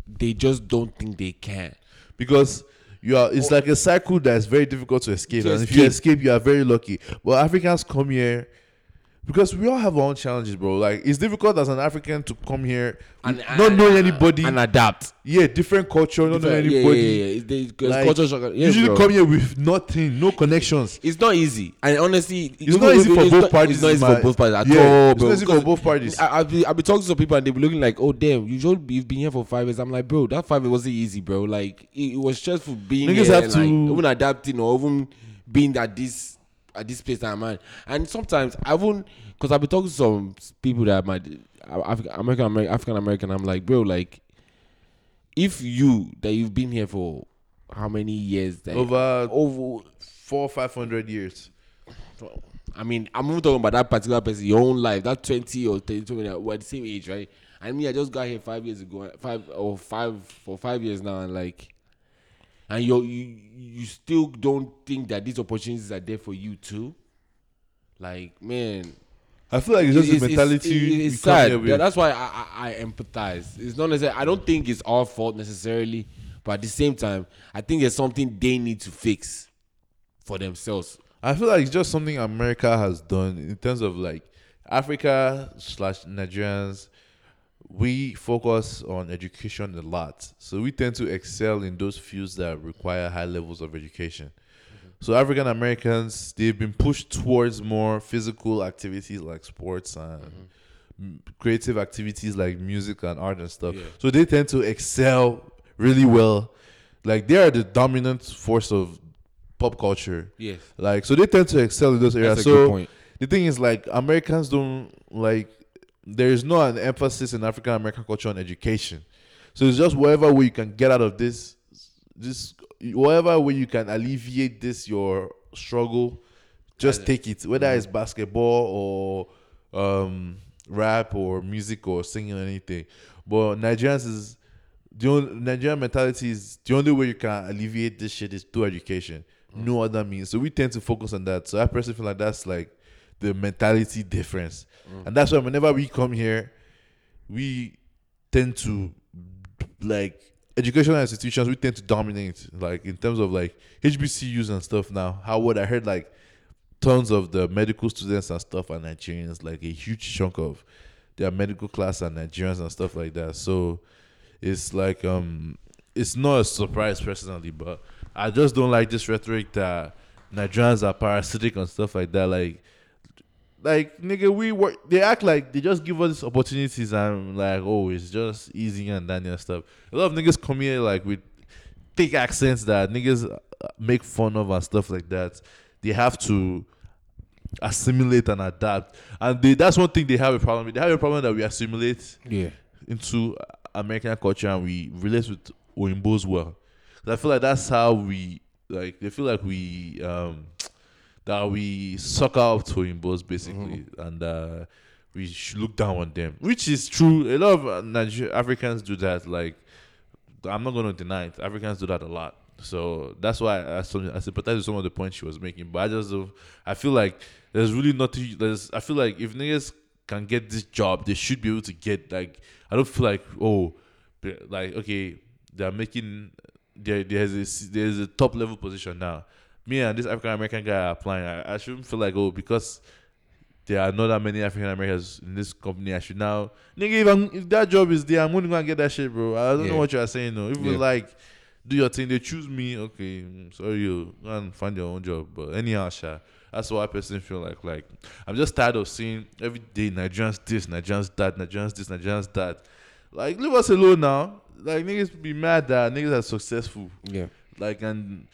they just don't think they can because you are. It's oh. like a cycle that is very difficult to escape, to and escape. if you escape, you are very lucky. But Africans come here because we all have our own challenges, bro. Like it's difficult as an African to come here and not knowing anybody and adapt. Yeah, different culture, different, not knowing anybody. Yeah, yeah, yeah. They, like, culture shock, yes, usually bro. come here with nothing, no connections. It's not easy, and honestly, it's, it's not easy for it's both not, parties. It's not easy my, for both parties at yeah, all, bro. It's not easy for both parties. I've been I, I, I, I talking to some people, and they be looking like, "Oh damn, you should, you've been here for five years." I'm like, "Bro, that five years wasn't easy, bro. Like it, it was stressful being Niggas here, have to like, even adapting or even being at this." At this place that I'm at, and sometimes I won't, because I've been talking to some people that my American African American. I'm like, bro, like, if you that you've been here for how many years? That over over four five hundred years. I mean, I'm not talking about that particular person. Your own life, that twenty or thirty-two, we're the same age, right? I mean, I just got here five years ago, five or five for five years now, and like. And you you you still don't think that these opportunities are there for you too? Like, man. I feel like it's just it's, the mentality. It's, it's, it's sad. Yeah, that's why I, I, I empathize. It's not necessarily, I don't think it's our fault necessarily. But at the same time, I think there's something they need to fix for themselves. I feel like it's just something America has done in terms of like Africa slash Nigerians. We focus on education a lot, so we tend to excel in those fields that require high levels of education. Mm-hmm. So African Americans, they've been pushed towards more physical activities like sports and mm-hmm. creative activities like music and art and stuff. Yeah. So they tend to excel really well. Like they are the dominant force of pop culture. Yes. Like so they tend to excel in those areas. That's a good point. The thing is, like Americans don't like. There is no an emphasis in African American culture on education, so it's just whatever way you can get out of this, this whatever way you can alleviate this your struggle, just take it. Whether it's basketball or um, rap or music or singing or anything, but Nigerians is the only, Nigerian mentality is the only way you can alleviate this shit is through education, mm-hmm. no other means. So we tend to focus on that. So I personally feel like that's like. The mentality difference, mm. and that's why whenever we come here, we tend to like educational institutions. We tend to dominate, like in terms of like H B C Us and stuff. Now, how would I heard like tons of the medical students and stuff are Nigerians, like a huge chunk of their medical class are Nigerians and stuff like that. So it's like um, it's not a surprise personally, but I just don't like this rhetoric that Nigerians are parasitic and stuff like that, like. Like nigga, we work. They act like they just give us opportunities and like, oh, it's just easy and that and stuff. A lot of niggas come here like with thick accents that niggas make fun of and stuff like that. They have to assimilate and adapt. And they, that's one thing they have a problem with. They have a problem that we assimilate yeah. into American culture and we relate with Oyinbo's well. I feel like that's how we, like, they feel like we, um, that we suck out Oyinbo's basically. Mm-hmm. And uh, we should look down on them, which is true. A lot of Niger- Africans do that. Like, I'm not going to deny it. Africans do that a lot. So that's why I, I sympathize with some of the points she was making. But I just, I feel like there's really nothing. There's, I feel like if niggas can get this job, they should be able to get, like, I don't feel like, oh, like, okay, they're making, there, there's a, there's a top level position now. Me and this African American guy are applying. I, I shouldn't feel like, oh, because there are not that many African Americans in this company, I should now, nigga, if, I'm, if that job is there, I'm going to go and get that shit, bro. I don't yeah. know what you are saying, though. If yeah. it was like, do your thing, they choose me, okay, sorry, you go and find your own job. But anyhow, Asha, that's what I personally feel like. Like, I'm just tired of seeing every day Nigerians this, Nigerians that, Nigerians this, Nigerians that. Like, leave us alone now. Like, niggas be mad that niggas are successful. Yeah. Like, and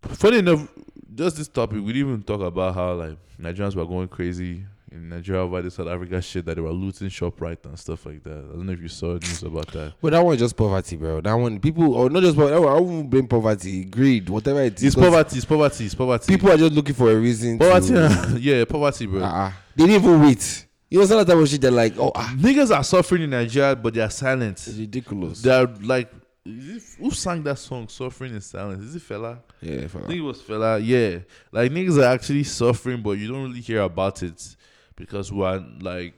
funny enough, just this topic, we didn't even talk about how, like, Nigerians were going crazy in Nigeria over this South Africa shit, that they were looting ShopRite and stuff like that. I don't know if you saw news about that. But that one is just poverty, bro. That one, people, or not just poverty, I wouldn't blame poverty, greed, whatever it is. It's poverty, it's poverty, it's poverty. People are just looking for a reason. Poverty, to... yeah, poverty, bro. Uh-uh. They didn't even wait. You know, some of that type of shit, they're like, oh, ah. Niggas are suffering in Nigeria, but they are silent. It's ridiculous. They are like, is it, who sang that song, Suffering in Silence? Is it Fela? Yeah, Fela. I think it was Fela, yeah. Like, niggas are actually suffering, but you don't really hear about it. Because we are like,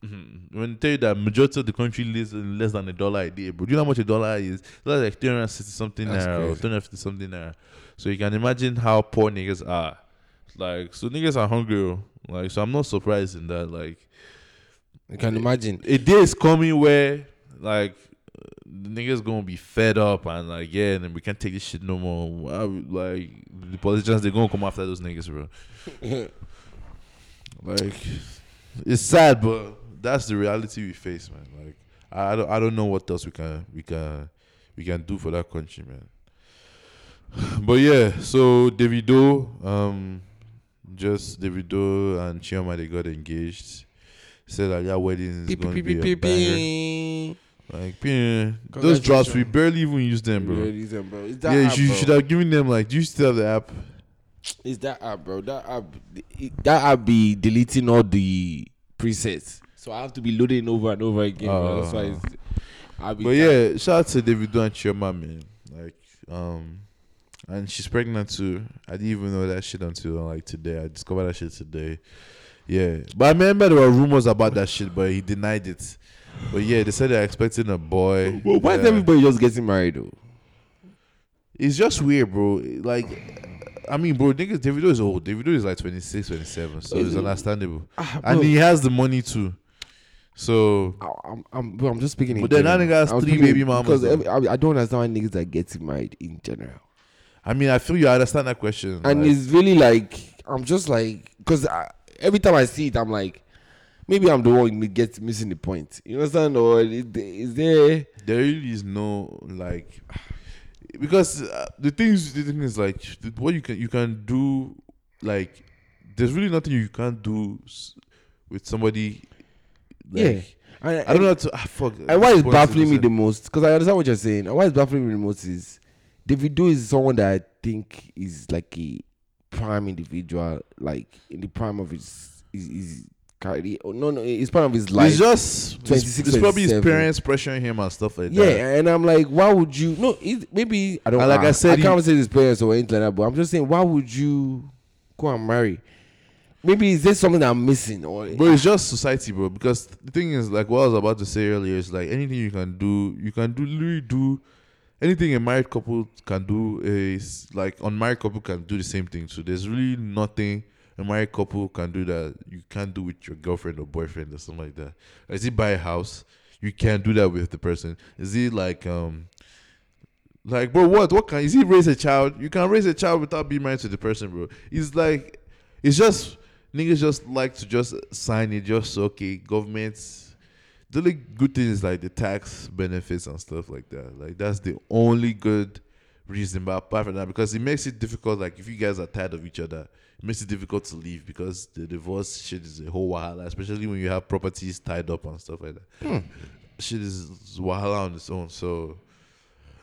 when they tell you that majority of the country lives in less than a dollar a day, but you know how much a dollar is? It's like three hundred sixty something naira or three hundred fifty something naira. So you can imagine how poor niggas are. Like, so niggas are hungry. Like, so I'm not surprised in that. Like, you can imagine a day is coming where, like, the niggas gonna be fed up and like, yeah, and then we can't take this shit no more. I, like, the politicians, they're gonna come after those niggas, bro. Like, it's sad, but that's the reality we face, man. Like, I don't, I don't know what else we can, we can, we can do for that country, man. But yeah, so Davido, um, just Davido and Chioma, they got engaged. Said that their wedding is going to be a banger. Like, those drops, we barely even use them, bro. Use them, bro. Yeah, you should have given them, like, do you still have the app? It's that app, bro. That app, that app be deleting all the presets, so I have to be loading over and over again. Uh, That's why it's, I'll be but down. Yeah, shout out to Davido and Chioma, man. Like, um, and she's pregnant too. I didn't even know that shit until like today. I discovered that shit today. Yeah, but I remember there were rumors about that shit, but he denied it. But yeah, they said they're expecting a boy. Well, why is everybody just getting married though? It's just weird, bro. Like. I mean, bro, niggas, Davido is old. Davido is like twenty-six, twenty-seven, so it's understandable. Ah, and he has the money too. So I'm, I'm, bro, I'm just speaking. But then that nigga has three baby mamas. Because I, I don't understand why niggas are getting married in general. I mean, I feel you understand that question. And like, it's really like, I'm just like, because every time I see it, I'm like, maybe I'm the one that gets missing the point. You understand? Or is, is there? There really is no like. Because uh, the things, the thing is like, what you can you can do, like, there's really nothing you can't do s- with somebody. Like, yeah, I, I, I don't know how to. Ah, fuck. And why is baffling me the most? Because I understand what you're saying. And why is baffling me the most is Davido is someone that I think is like a prime individual, like in the prime of his his. his Cardi, oh, no, no, it's part of his life. It's just twenty-six. It's probably his parents pressuring him and stuff like yeah, that. Yeah, and I'm like, why would you? No, it, maybe I don't. Like I, I said, I can't he, say his parents or anything like that. But I'm just saying, why would you go and marry? Maybe is there something that I'm missing? Or but it's just society, bro. Because the thing is, like what I was about to say earlier, is like anything you can do, you can do literally do anything a married couple can do. Is like unmarried couple can do the same thing. So there's really nothing a married couple can do that you can't do with your girlfriend or boyfriend or something like that. Is it buy a house? You can't do that with the person. Is it like um like bro what what can is it raise a child? You can raise a child without being married to the person, bro. It's like it's just niggas just like to just sign it just okay, governments. The only good thing is like the tax benefits and stuff like that. Like that's the only good reason. But apart from that, because it makes it difficult, like if you guys are tired of each other, it makes it difficult to leave, because the divorce shit is a whole wahala, especially when you have properties tied up and stuff like that. Hmm. Shit is wahala on its own. So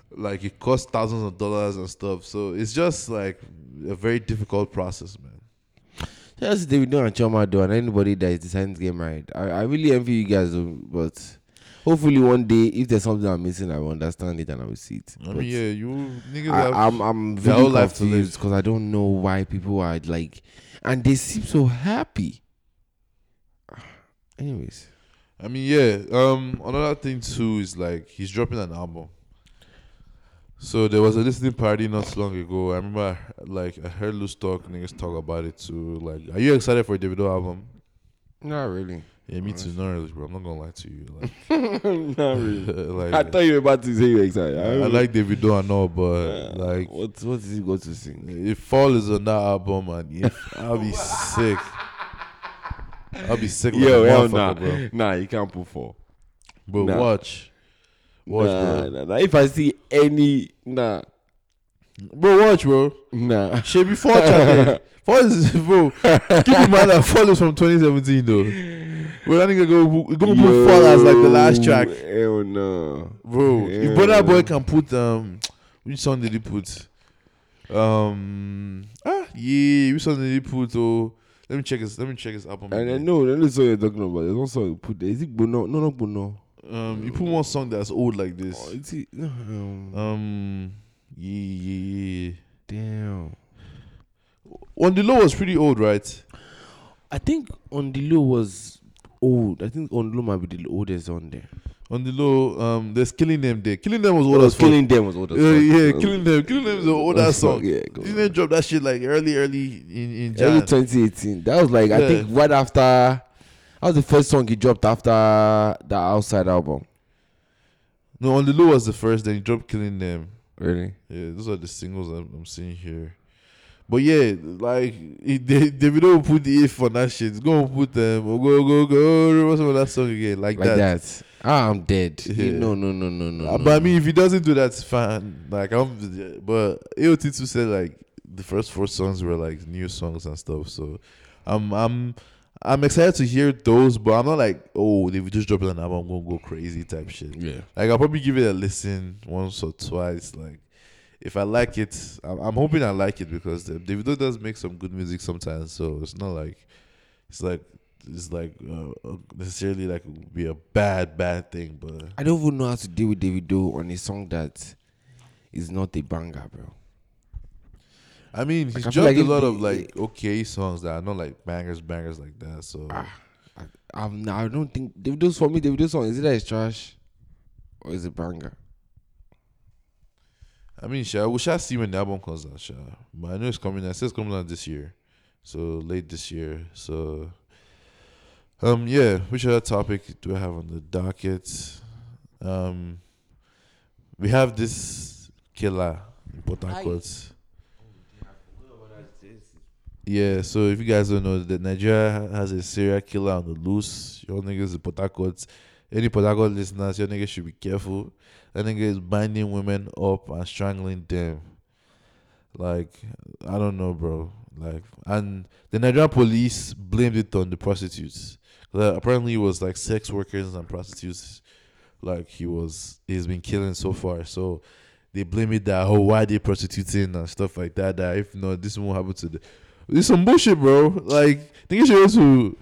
like it costs thousands of dollars and stuff. So it's just like a very difficult process, man. That's the Davido and Chioma do, and anybody that is deciding to get married. I, I really envy you guys, but hopefully one day, if there's something I'm missing, I will understand it and I will see it. I mean, yeah, you niggas I, have I'm, I'm very confused because I don't know why people are like, and they seem so happy. Anyways. I mean, yeah. Um, another thing too is like, he's dropping an album. So there was a listening party not so long ago. I remember, like, I heard loose talk, niggas talk about it too. Like, are you excited for a Davido album? Not really. Yeah, me too. Not really, bro. I'm not gonna lie to you. Like, not really. Like, I thought you were about to say you're excited. I, I like Davido and all, but yeah, like, what what is he going to sing? If Fall is on that album, and if I'll be sick, I'll be sick. Yo, like hell nah, bro. Nah, you can't pull Fall. But nah. watch. Watch, nah, bro. Nah, nah. If I see any, nah. Bro, watch, bro. Nah. Should be Fall challenge. Fall is, bro. Keep in mind that Fall is from twenty seventeen, though. We're not gonna go, go put Fall as like the last track. Hell no. Bro, hell if Burna Boy can put, um, which song did he put? Um, ah, yeah, which song did he put, oh? Let me check his, let me check his album. And I know, that's what you're talking about. There's one song you put there. Is it Bono? No, not Bono. Um, you put one song that's old like this. Oh, it's it. Um, um, yeah, yeah, yeah. Damn. On the Low was pretty old, right? I think On the Low was old. I think On the Low might be the oldest on there. On the Low, um, there's Killing Them there. Killing Them was old as fuck. Killing Them was old as fuck. Uh, yeah, uh, Killing Them. Killing Them is an older song. Yeah, didn't they drop that shit like early, early in, in January? Early twenty eighteen. That was like, yeah. I think right after. That was the first song he dropped after the Outside album. No, On the Low was the first. Then he dropped Killing Them. Really? Yeah, those are the singles I'm, I'm seeing here. But yeah, like Davido put the if on that shit. He's gonna put them. Go go go. What's that song again? Like, like that. that. Ah, I'm dead. Yeah. Yeah, no no no no no. But no, I mean, no. If he doesn't do that, it's fine. Like I'm. But A O T two said like the first four songs were like new songs and stuff. So, I'm I'm. I'm excited to hear those, but I'm not like, oh, they just dropped an album, I'm gonna go crazy type shit. Yeah, like I'll probably give it a listen once or twice. Like, if I like it, I'm, I'm hoping I like it, because Davido does make some good music sometimes. So it's not like, it's like, it's like uh, necessarily like it would be a bad, bad thing. But I don't even know how to deal with Davido on a song that is not a banger, bro. I mean, he's dropped like a lot of like okay songs that are not like bangers, bangers like that. So ah, I, I'm, I don't think Davido's for me. Davido's song, is it that it's trash or is it banger? I mean, sure, we shall see when the album comes out, sure. But I know it's coming out. It says it's coming out this year, so late this year. So um, yeah, which other topic do I have on the docket? Um, we have this killer in Port Harcourt. Yeah, so if you guys don't know, that Nigeria has a serial killer on the loose. Your niggas is Port Harcourt. Any Port Harcourt listeners, your niggas should be careful. That nigga is binding women up and strangling them. Like, I don't know, bro. Like, and the Nigerian police blamed it on the prostitutes. Like, apparently, it was like sex workers and prostitutes. Like he was, he's been killing so far. So they blame it that, oh, why they prostituting and stuff like that. That if not, this won't happen to the. It's some bullshit, bro. Like, niggas should also.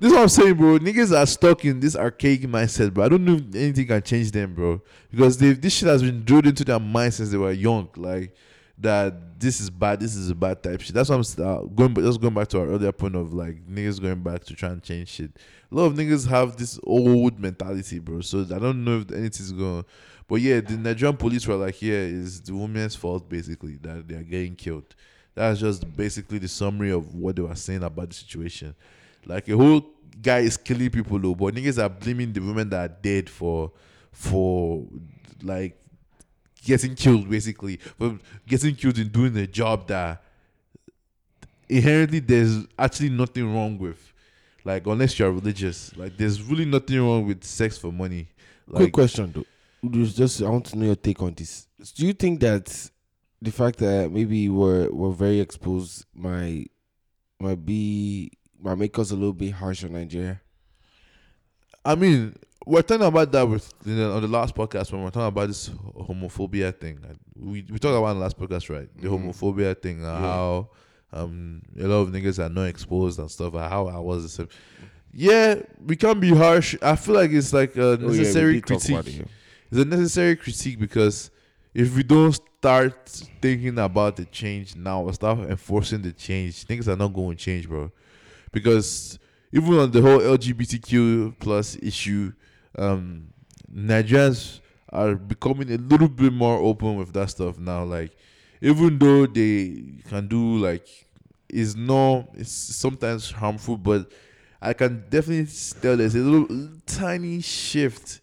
This is what I'm saying, bro. Niggas are stuck in this archaic mindset, bro. I don't know if anything can change them, bro. Because they, this shit has been drilled into their mind since they were young. Like, that this is bad, this is a bad type shit. That's what I'm uh, going, just going back to our earlier point of, like, niggas going back to try and change shit. A lot of niggas have this old mentality, bro. So I don't know if anything's going. But yeah, the Nigerian police were like, yeah, it's the woman's fault, basically, that they are getting killed. That's just basically the summary of what they were saying about the situation. Like, a whole guy is killing people, though, but niggas are blaming the women that are dead for, for like, getting killed, basically. For getting killed in doing a job that inherently there's actually nothing wrong with. Like, unless you're religious. Like, there's really nothing wrong with sex for money. Like, quick question, though. Just, I want to know your take on this. Do you think that the fact that maybe we're we're very exposed might might be might make us a little bit harsh on Nigeria. I mean, we're talking about that with you know, on the last podcast when we we're talking about this homophobia thing. We we talked about it on the last podcast, right? The mm-hmm. homophobia thing, uh, yeah. how um a lot of niggas are not exposed and stuff. Uh, how I was the same. Yeah, we can't be harsh. I feel like it's like a necessary oh, yeah, critique. It, yeah. It's a necessary critique because if we don't start thinking about the change now, start enforcing the change, things are not going to change, bro. Because even on the whole L G B T Q plus issue, um, Nigerians are becoming a little bit more open with that stuff now. Like, even though they can do like, it's not, it's sometimes harmful, but I can definitely tell there's a little tiny shift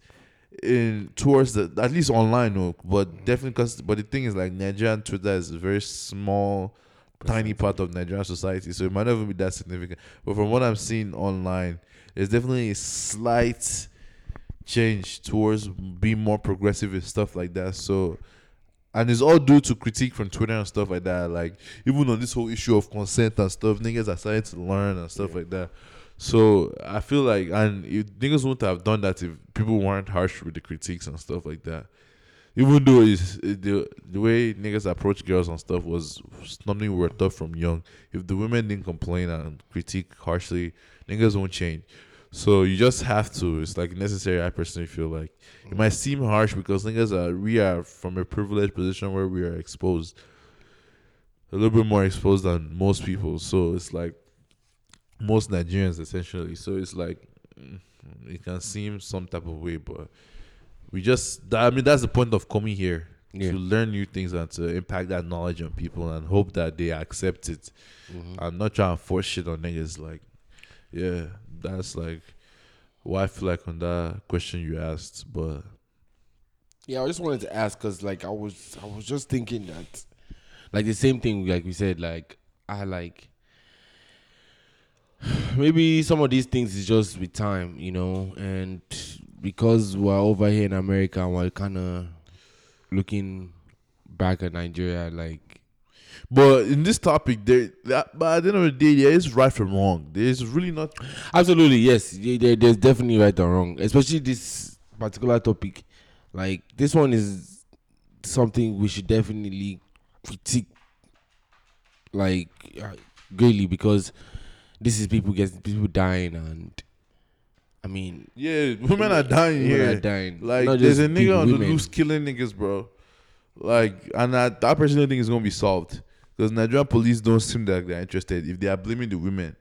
in towards the, at least online, but definitely because, but the thing is like Nigerian Twitter is a very small, tiny part of Nigerian society, so it might not even be that significant. But from what I'm seeing online, there's definitely a slight change towards being more progressive and stuff like that. So, and it's all due to critique from Twitter and stuff like that. Like, even on this whole issue of consent and stuff, niggas are starting to learn and stuff yeah. like that. So I feel like, and if niggas wouldn't have done that if people weren't harsh with the critiques and stuff like that. Even though it's, it, the the way niggas approach girls and stuff was something we were taught from young. If the women didn't complain and critique harshly, niggas won't change. So you just have to. It's like necessary. I personally feel like it might seem harsh because niggas are we are from a privileged position where we are exposed, a little bit more exposed than most people. So it's like. Most Nigerians essentially, so it's like it can seem some type of way, but we just I mean that's the point of coming here yeah. to learn new things and to impact that knowledge on people and hope that they accept it. Mm-hmm. I'm not trying to force shit on niggas. Like, yeah, that's like what I feel like on that question you asked. But yeah, I just wanted to ask because like I was I was just thinking that like the same thing like we said like I like. Maybe some of these things is just with time, you know, and because we're over here in America, we're kind of looking back at Nigeria, like. But in this topic, there, that, but at the end of the day, there is right from wrong. There is really not. Absolutely, yes. There, there's definitely right and wrong, especially this particular topic. Like this one is something we should definitely critique, like greatly because. This is people get people dying and I mean yeah women are dying women here are dying. Like there's a nigga people, on the women. Loose killing niggas, bro. Like and I, I personally think it's gonna be solved because Nigerian police don't seem like they're interested. If they are blaming the women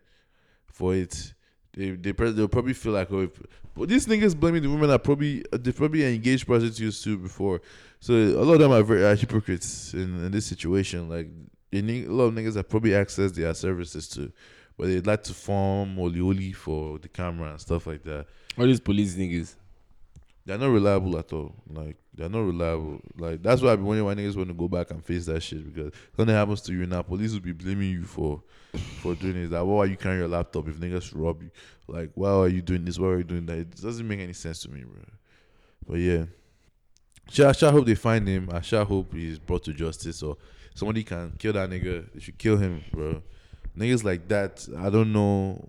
for it, they they they'll probably feel like oh, if, but these niggas blaming the women are probably they probably engaged prostitutes too before, so a lot of them are very are hypocrites in, in this situation. Like they, a lot of niggas have probably accessed their services too. But they'd like to form Oli-Oli for the camera and stuff like that. All these police niggas. They're not reliable at all. Like, they're not reliable. Like, that's why I've been wondering why niggas want to go back and face that shit. Because something happens to you now, police will be blaming you for for doing this. Like, why are you carrying your laptop if niggas rob you? Like, why are you doing this? Why are you doing that? It doesn't make any sense to me, bro. But yeah. I sure hope they find him. I sure hope he's brought to justice or somebody can kill that nigga. They should kill him, bro. Niggas like that, I don't know,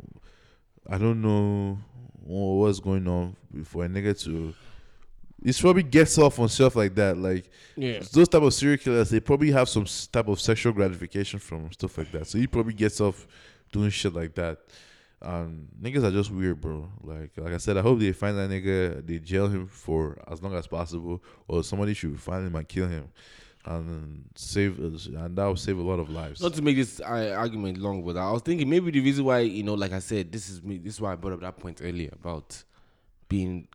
I don't know what's going on for a nigga to. It probably gets off on stuff like that, like yeah. Those type of serial killers. They probably have some type of sexual gratification from stuff like that, so he probably gets off doing shit like that. Um, niggas are just weird, bro. Like, like I said, I hope they find that nigga, they jail him for as long as possible, or somebody should find him and kill him. And save and that will save a lot of lives. Not to make this uh, argument long, but I was thinking maybe the reason why you know, like I said, this is me. This is why I brought up that point earlier about being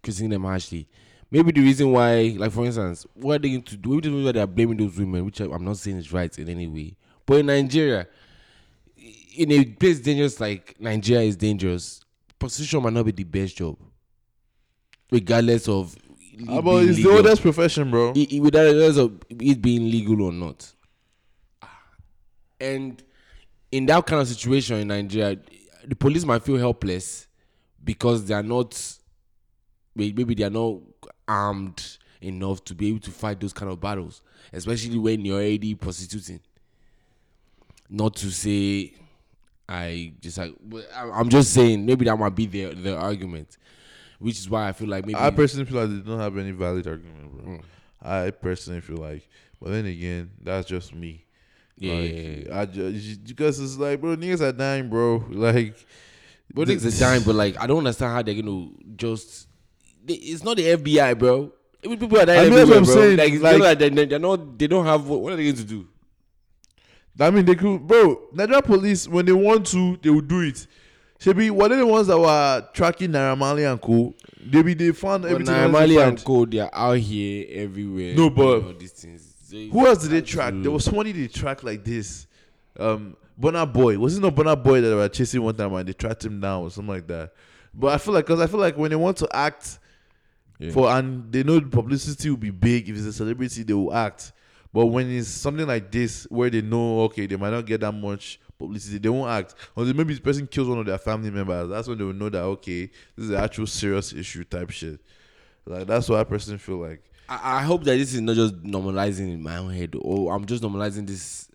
kissing them harshly. Maybe the reason why, like for instance, what are they going to do? Maybe the reason why they are blaming those women, which I'm not saying is right in any way. But in Nigeria, in a place dangerous like Nigeria is dangerous, prostitution might not be the best job, regardless of. It ah, but it's legal. The oldest profession, bro. It, it, without it being legal or not. And in that kind of situation in Nigeria, the police might feel helpless because they are not, maybe they are not armed. enough to be able to fight those kind of battles, especially when you're already prostituting. Not to say I just like I'm just saying maybe that might be the the argument, which is why I feel like maybe I personally feel like they don't have any valid argument, bro. Mm. I personally feel like, but then again, that's just me. Yeah, like, yeah, yeah. I just, because it's like, bro, niggas are dying, bro. Like, but niggas are dying, but like, I don't understand how they're gonna just. They, it's not the F B I, bro. People are dying. I mean, that's what I'm bro. saying. Like, like, like they're, they're not. They don't have. What are they going to do? I mean, they could, bro. Nigerian police, when they want to, they will do it. Should be what are the ones that were tracking Naira Marley and Co. They be they found but everything. Naira Marley and Co. They are out here everywhere. No, but these things. They who else did they track? There was somebody they tracked like this. Um, Burna Boy. Was it not Burna Boy that they were chasing one time and they tracked him down or something like that? But I feel like, because I feel like when they want to act yeah. for, and they know the publicity will be big, if it's a celebrity, they will act. But when it's something like this, where they know, okay, they might not get that much publicity, they won't act. Or maybe the person kills one of their family members. That's when they will know that, okay, this is an actual serious issue type shit. Like, that's what I personally feel like. I hope that this is not just normalizing in my own head, or I'm just normalizing this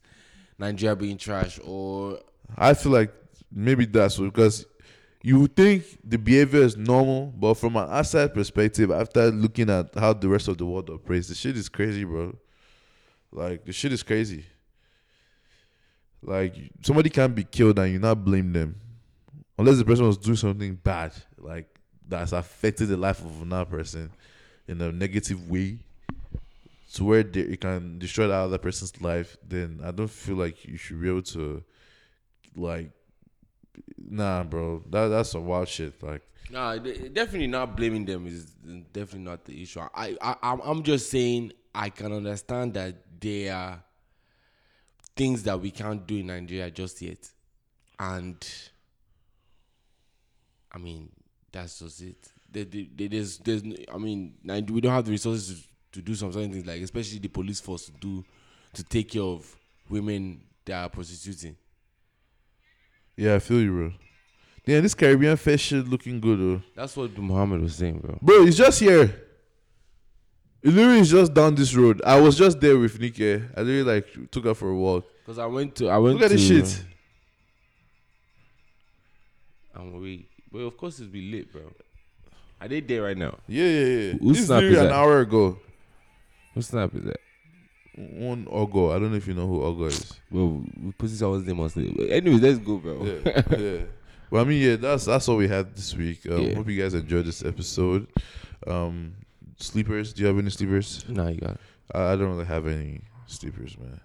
Nigeria being trash, or... I feel like maybe that's what, because you think the behavior is normal, but from an outside perspective, after looking at how the rest of the world operates, the shit is crazy, bro. Like, the shit is crazy. Like, somebody can be killed and you not blame them. Unless the person was doing something bad, like, that's affected the life of another person in a negative way, to where they, it can destroy the other person's life, then I don't feel like you should be able to, like, nah, bro, that that's some wild shit. Like, nah, definitely not blaming them is definitely not the issue. I, I I'm just saying I can understand that there are things that we can't do in Nigeria just yet, and I mean that's just it. They, they, they, there's, there's, I mean, we don't have the resources to, to do some certain things, like especially the police force to do to take care of women that are prostituting. Yeah, I feel you, bro. Yeah, this Caribbean fest shit looking good, though. That's what Muhammad was saying, bro. Bro, it's just here. It literally is just down this road. I was just there with Nike. I literally like took her for a walk. Cause I went to, I went. Look to, at this shit. And we, well, of course it's been late, bro. Are they there right now? Yeah, yeah, yeah. Who's this is an hour ago. What snap is that? One Ogo. I don't know if you know who Ogo is. Well, we put this out there mostly. But anyways, let's go, bro. Yeah, yeah. Well, I mean, yeah, that's that's all we had this week. Um, yeah. Hope you guys enjoyed this episode. Um, sleepers? Do you have any sleepers? No, you got it. I, I don't really have any sleepers, man.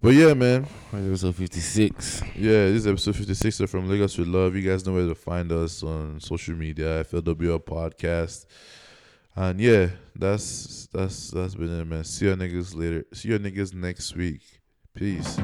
But yeah, man. Episode fifty-six. Yeah, this is episode fifty-six of From Lagos to Love. You guys know where to find us on social media, F L W L Podcast. And yeah, that's that's that's been it, man. See you niggas later. See you niggas next week. Peace.